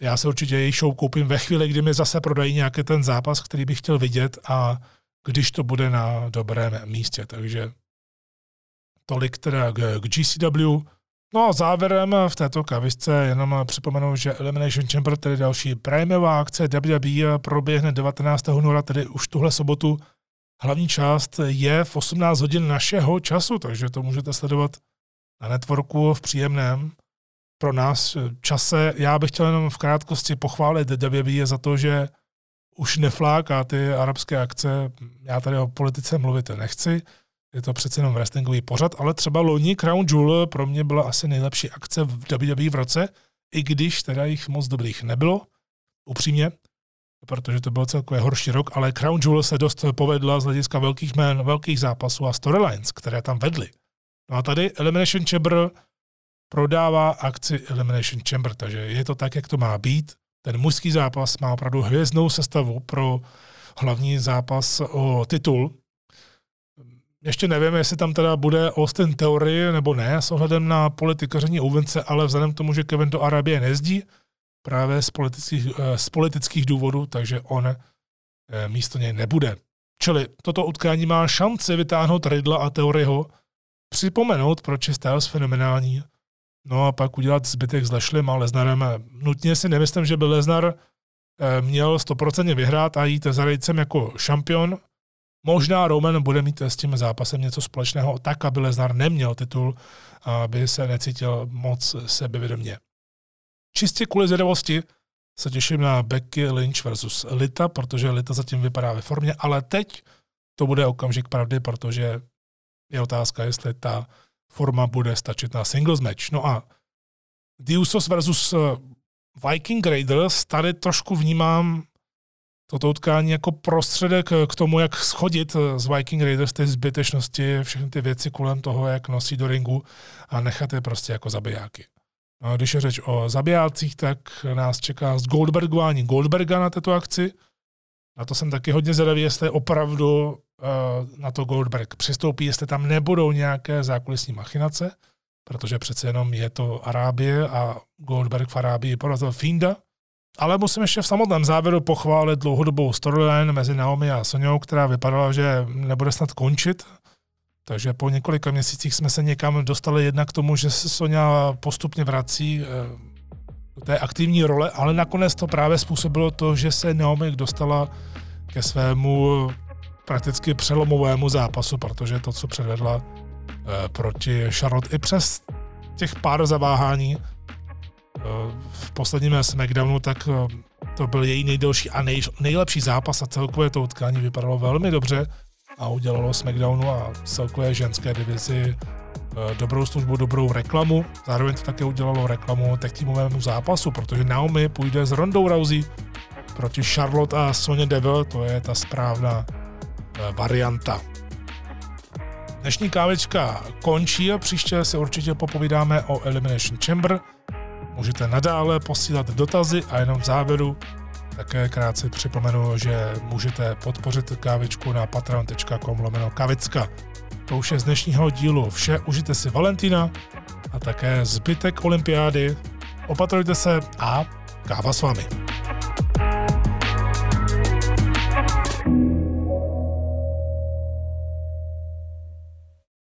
Já se určitě její show koupím ve chvíli, kdy mi zase prodají nějaký ten zápas, který bych chtěl vidět a když to bude na dobrém místě. Takže tolik teda k G C W. No a závěrem v této kavičce jenom připomenu, že Elimination Chamber, tedy další prémiová akce W W E, proběhne devatenáctého února, tedy už tuhle sobotu. Hlavní část je v osmnáct hodin našeho času, takže to můžete sledovat na networku v příjemném pro nás čase. Já bych chtěl jenom v krátkosti pochválit W W E za to, že už nefláká ty arabské akce. Já tady o politice mluvit nechci, je to přece jenom wrestlingový pořad, ale třeba loni Crown Jewel pro mě byla asi nejlepší akce v W W E v roce, i když teda jich moc dobrých nebylo, upřímně, protože to byl celkově horší rok, ale Crown Jewel se dost povedla z hlediska velkých jmén, velkých zápasů a storylines, které tam vedly. No a tady Elimination Chamber prodává akci Elimination Chamber, takže je to tak, jak to má být. Ten mužský zápas má opravdu hvězdnou sestavu pro hlavní zápas o titul. Ještě nevím, jestli tam teda bude Austin Theory nebo ne, s ohledem na politikaření Owense, ale vzhledem k tomu, že Kevin do Arabie nejezdí, právě z politických, z politických důvodů, takže on místo něj nebude. Čili toto utkání má šanci vytáhnout Riddla a Theoryho, připomenout, proč je Styles fenomenální, no a pak udělat zbytek s Lashlem a Lesnarem. Nutně si nemyslím, že by Lesnar měl sto procent vyhrát a jít za Reignsem jako šampion. Možná Roman bude mít s tím zápasem něco společného, tak aby Lesnar neměl titul, aby se necítil moc sebevědomě. Čistě kvůli zvědavosti se těším na Becky Lynch versus Lita, protože Lita zatím vypadá ve formě, ale teď to bude okamžik pravdy, protože je otázka, jestli ta forma bude stačit na singles match. No a The Usos versus Viking Raiders, tady trošku vnímám toto utkání jako prostředek k tomu, jak schodit z Viking Raiders ty zbytečnosti, všechny ty věci kolem toho, jak nosí do ringu a nechat je prostě jako zabijáky. No a když je řeč o zabijácích, tak nás čeká z Goldbergování Goldberga na této akci. Na to jsem taky hodně zvědavý, jestli opravdu uh, na to Goldberg přistoupí, jestli tam nebudou nějaké zákulisní machinace, protože přece jenom je to Arábie a Goldberg v Arábii porazil Fienda. Ale musím ještě v samotném závěru pochválit dlouhodobou storyline mezi Naomi a Soňou, která vypadala, že nebude snad končit. Takže po několika měsících jsme se někam dostali jednak k tomu, že se Soňa postupně vrací do té aktivní role, ale nakonec to právě způsobilo to, že se Naomi dostala ke svému prakticky přelomovému zápasu, protože to, co předvedla proti Charlotte i přes těch pár zaváhání v posledním SmackDownu, tak to byl její nejdelší a nejlepší zápas a celkově to utkání vypadalo velmi dobře a udělalo SmackDownu a celkové ženské divizi dobrou službu, dobrou reklamu. Zároveň to také udělalo reklamu tag týmovému zápasu, protože Naomi půjde s Rondou Rousey proti Charlotte a Sonya Deville, to je ta správná varianta. Dnešní kávička končí a příště se určitě popovídáme o Elimination Chamber. Můžete nadále posílat dotazy a jenom v závěru také krátce připomenu, že můžete podpořit kávičku na patreon tečka com lomeno kavicka. To už je z dnešního dílu vše, užijte si Valentína a také zbytek olympiády. Opatrujte se a káva s vámi.